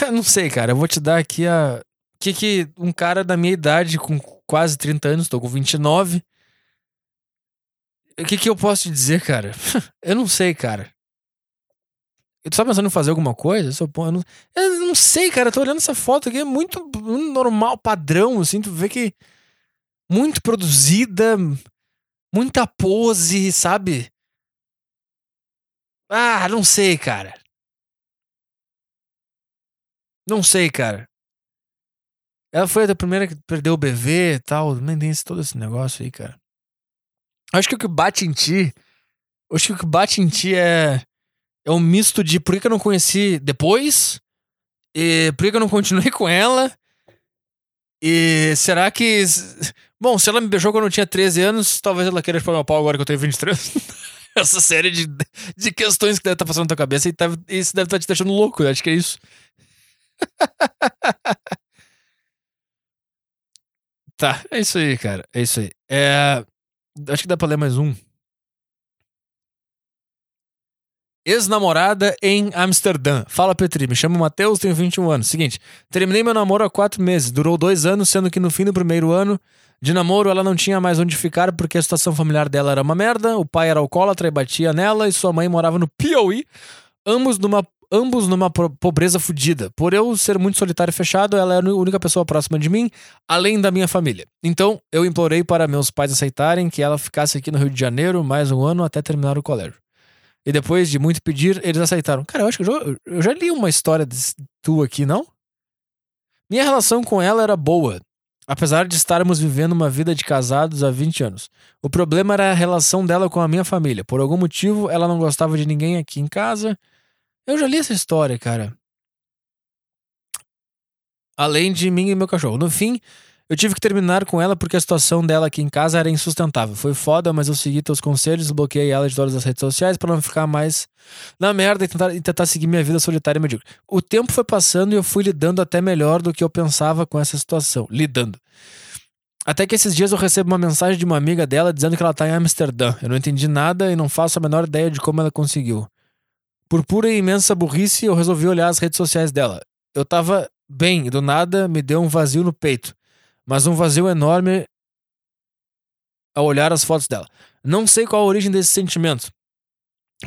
Eu não sei, cara. Eu vou te dar aqui a... que um cara da minha idade, com quase 30 anos, tô com 29... O que eu posso te dizer, cara? Eu não sei, cara. Tu tá pensando em fazer alguma coisa? Eu não sei, cara. Eu tô olhando essa foto aqui. É muito normal, padrão, assim. Tu vê que... Muito produzida. Muita pose, sabe? Ah, não sei, cara. Não sei, cara. Ela foi a primeira que perdeu o bebê e tal. Também tem todo esse negócio aí, cara. Acho que o que bate em ti é um misto de por que eu não conheci depois, e por que eu não continuei com ela, e será que... Bom, se ela me beijou quando eu tinha 13 anos, talvez ela queira chupar meu pau agora que eu tenho 23. Essa série de questões que deve estar passando na tua cabeça e isso deve estar te deixando louco, eu acho que é isso. Tá, é isso aí, cara, é isso aí. Acho que dá pra ler mais um. Ex-namorada em Amsterdã. Fala, Petri, me chamo Matheus, tenho 21 anos. Seguinte, terminei meu namoro há 4 meses. Durou 2 anos, sendo que no fim do primeiro ano de namoro ela não tinha mais onde ficar, porque a situação familiar dela era uma merda. O pai era alcoólatra e batia nela, e sua mãe morava no Piauí. Ambos numa pobreza fodida. Por eu ser muito solitário e fechado, ela era a única pessoa próxima de mim, além da minha família. Então eu implorei para meus pais aceitarem que ela ficasse aqui no Rio de Janeiro mais 1 ano até terminar o colégio. E depois de muito pedir, eles aceitaram. Cara, eu acho que eu já li uma história tua aqui, não? Minha relação com ela era boa, apesar de estarmos vivendo uma vida de casados há 20 anos. O problema era a relação dela com a minha família. Por algum motivo, ela não gostava de ninguém aqui em casa. Eu já li essa história, cara. Além de mim e meu cachorro. No fim, eu tive que terminar com ela porque a situação dela aqui em casa era insustentável. Foi foda, mas eu segui teus conselhos, bloqueei ela de todas as redes sociais pra não ficar mais na merda e tentar seguir minha vida solitária e medíocre. O tempo foi passando e eu fui lidando até melhor do que eu pensava com essa situação. Lidando. Até que esses dias eu recebo uma mensagem de uma amiga dela dizendo que ela tá em Amsterdã. Eu não entendi nada e não faço a menor ideia de como ela conseguiu. Por pura e imensa burrice, eu resolvi olhar as redes sociais dela. Eu tava bem e do nada me deu um vazio no peito. Mas um vazio enorme ao olhar as fotos dela. Não sei qual a origem desse sentimento,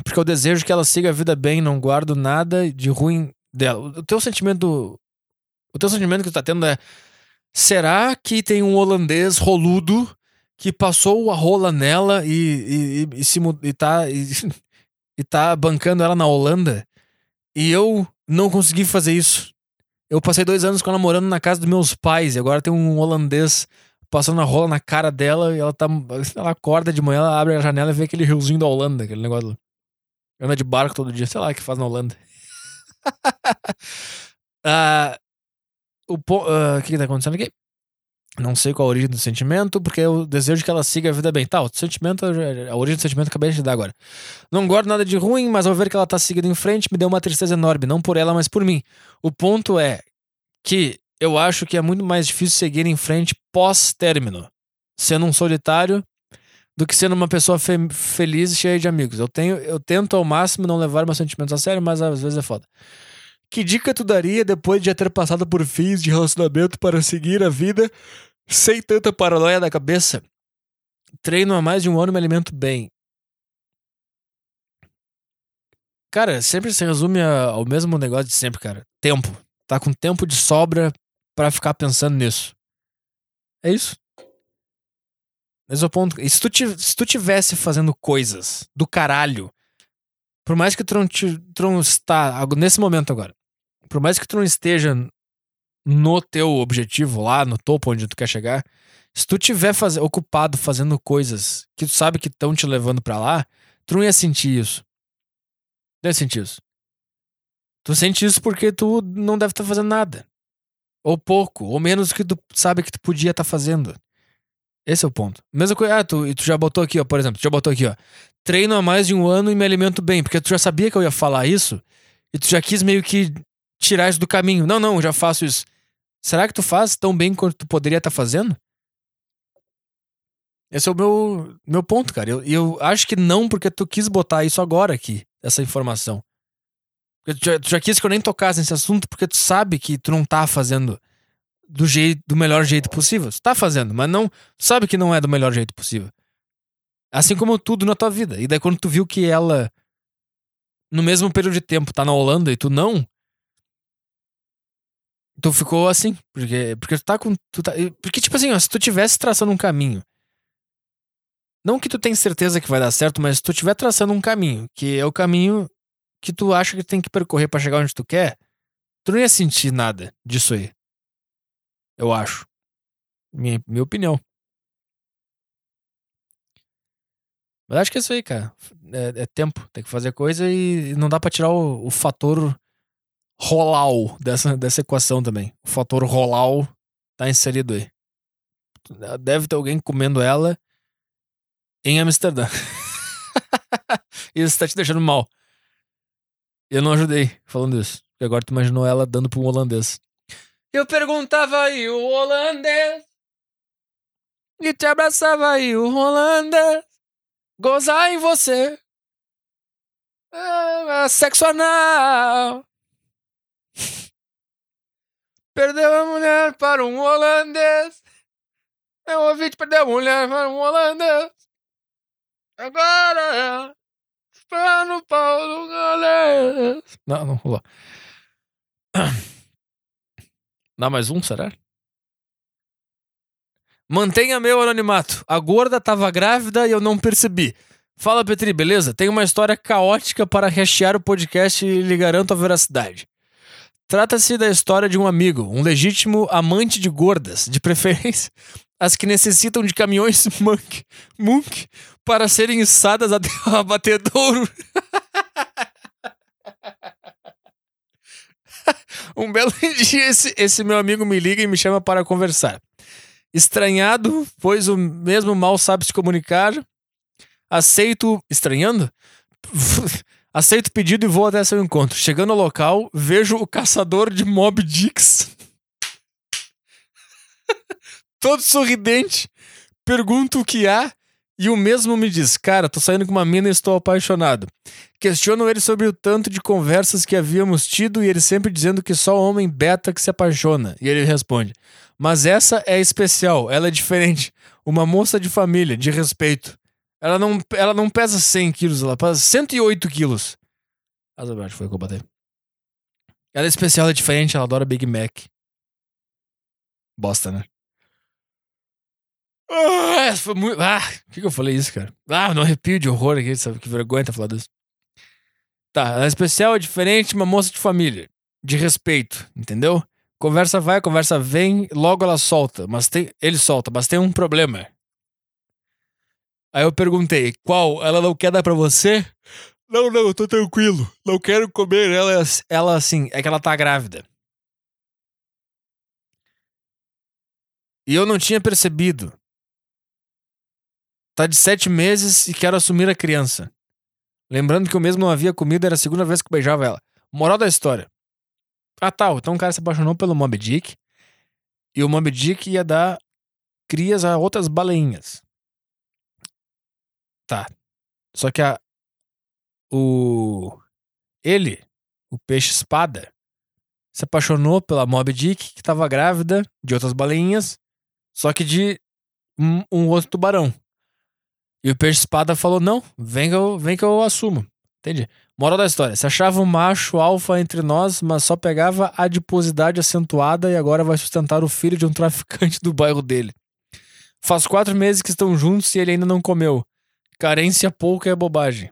porque eu desejo que ela siga a vida bem, não guardo nada de ruim dela. O teu sentimento que tu tá tendo é: será que tem um holandês roludo que passou a rola nela e tá bancando ela na Holanda? E eu não consegui fazer isso. Eu passei 2 anos com ela morando na casa dos meus pais, e agora tem um holandês passando a rola na cara dela, e ela acorda de manhã, ela abre a janela e vê aquele riozinho da Holanda, aquele negócio lá. Anda de barco todo dia, sei lá o que faz na Holanda. O que tá acontecendo aqui? Não sei qual a origem do sentimento, porque eu desejo que ela siga a vida bem. Tá, o sentimento, a origem do sentimento eu acabei de te dar agora. Não guardo nada de ruim, mas ao ver que ela tá seguindo em frente, me deu uma tristeza enorme. Não por ela, mas por mim. O ponto é que eu acho que é muito mais difícil seguir em frente pós-término, sendo um solitário, do que sendo uma pessoa feliz e cheia de amigos. Eu tento ao máximo não levar meus sentimentos a sério, mas às vezes é foda. Que dica tu daria depois de já ter passado por fins de relacionamento para seguir a vida sem tanta paranoia na cabeça? Treino há mais de 1 ano e me alimento bem. Cara, sempre se resume ao mesmo negócio de sempre, cara. Tempo. Tá com tempo de sobra pra ficar pensando nisso. É isso. Esse é o ponto. E se tu tivesse fazendo coisas do caralho, por mais que tu não está nesse momento agora, por mais que tu não esteja no teu objetivo lá, no topo onde tu quer chegar, se tu estiver ocupado fazendo coisas que tu sabe que estão te levando pra lá, tu não ia sentir isso. Tu sente isso porque tu não deve estar fazendo nada. Ou pouco, ou menos do que tu sabe que tu podia estar fazendo. Esse é o ponto. Mesma coisa, tu já botou aqui, ó, por exemplo, tu já botou aqui, ó. Treino há mais de 1 ano e me alimento bem, porque tu já sabia que eu ia falar isso e tu já quis meio que tirar isso do caminho. Não, eu já faço isso. Será que tu faz tão bem quanto tu poderia estar fazendo? Esse é o meu ponto, cara. Eu acho que não, porque tu quis botar isso agora aqui, essa informação. Tu já quis que eu nem tocasse nesse assunto, porque tu sabe que tu não tá fazendo do melhor jeito possível. Tu tá fazendo, mas não, tu sabe que não é do melhor jeito possível. Assim como tudo na tua vida. E daí quando tu viu que ela, no mesmo período de tempo, tá na Holanda e tu não, tu ficou assim. Porque tu tá com... porque tipo assim, ó, se tu tivesse traçando um caminho, não que tu tenha certeza que vai dar certo, mas se tu estiver traçando um caminho, que é o caminho que tu acha que tem que percorrer pra chegar onde tu quer, tu não ia sentir nada disso aí. Eu acho. Minha opinião. Mas acho que é isso aí, cara. É tempo. Tem que fazer coisa e não dá pra tirar o fator rolau dessa equação também. O fator rolau tá inserido aí. Deve ter alguém comendo ela em Amsterdã. Isso tá te deixando mal. Eu não ajudei falando isso. E agora tu imaginou ela dando pra um holandês. Eu perguntava aí o holandês e te abraçava aí o holandês. Gozar em você. Sexo anal. Perdeu a mulher para um holandês. Eu ouvi te perder a mulher para um holandês. Agora no pau do galera. Não rolou. Dá mais um, será? Mantenha meu anonimato. A gorda tava grávida e eu não percebi. Fala, Petri, beleza? Tem uma história caótica para rechear o podcast e lhe garanto a veracidade. Trata-se da história de um amigo, um legítimo amante de gordas, de preferência as que necessitam de caminhões Munk para serem içadas até o abatedouro. Um belo dia esse meu amigo me liga e me chama para conversar. Estranhado, pois o mesmo mal sabe se comunicar, aceito... Estranhando? Aceito o pedido e vou até seu encontro. Chegando ao local, vejo o caçador de Mob Dicks. Todo sorridente, pergunto o que há e o mesmo me diz: cara, tô saindo com uma mina e estou apaixonado. Questiono ele sobre o tanto de conversas que havíamos tido e ele sempre dizendo que só homem beta que se apaixona. E ele responde: mas essa é especial, ela é diferente. Uma moça de família, de respeito. Ela não pesa 100 quilos, ela pesa 108 quilos. Asa Bart foi o que eu bati. Ela é especial, é diferente, ela adora Big Mac. Bosta, né? Foi muito... que eu falei isso, cara? Não arrepio de horror aqui, sabe? Que vergonha tá falando isso. Tá, ela é especial, é diferente, uma moça de família. De respeito, entendeu? Conversa vai, conversa vem, logo ela solta. Ele solta, mas tem um problema. Aí eu perguntei: qual? Ela não quer dar pra você? Não, eu tô tranquilo. Não quero comer. Ela assim, é que ela tá grávida. E eu não tinha percebido. Tá de 7 meses e quero assumir a criança. Lembrando que eu mesmo não havia comido, era a segunda vez que beijava ela. Moral da história. Então o cara se apaixonou pelo Moby Dick. E o Moby Dick ia dar crias a outras baleinhas. Tá. Só que o peixe-espada, se apaixonou pela Moby Dick, que tava grávida de outras baleinhas, só que de um outro tubarão. E o peixe-espada falou: não, vem que eu assumo. Entendi. Moral da história. Se achava um macho alfa entre nós, mas só pegava adiposidade acentuada e agora vai sustentar o filho de um traficante do bairro dele. Faz 4 meses que estão juntos e ele ainda não comeu. Carência pouca é bobagem.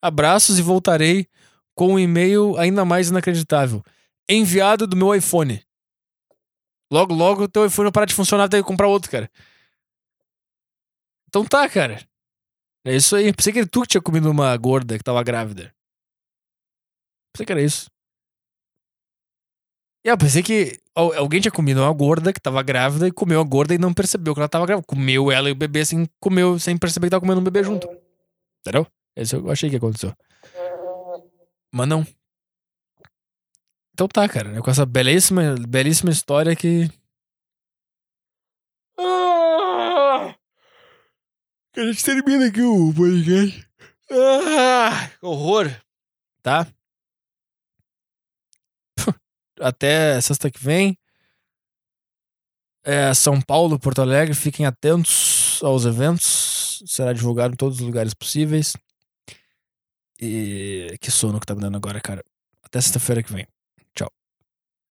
Abraços e voltarei com um e-mail ainda mais inacreditável. Enviado do meu iPhone. Logo, o teu iPhone vai parar de funcionar, tem que comprar outro, cara. Então tá, cara. É isso aí. Pensei que era tu que tinha comido uma gorda que tava grávida. Pensei que era isso. E eu pensei que alguém tinha comido uma gorda que tava grávida e comeu a gorda e não percebeu que ela tava grávida. Comeu ela e o bebê sem perceber que tava comendo um bebê junto. Entendeu? Isso eu achei que aconteceu. Mas não. Então tá, cara. Né? Com essa belíssima, belíssima história que a gente termina aqui o podcast. Horror. Tá? Até sexta que vem. São Paulo, Porto Alegre. Fiquem atentos aos eventos. Será divulgado em todos os lugares possíveis. E que sono que tá me dando agora, cara. Até sexta-feira que vem.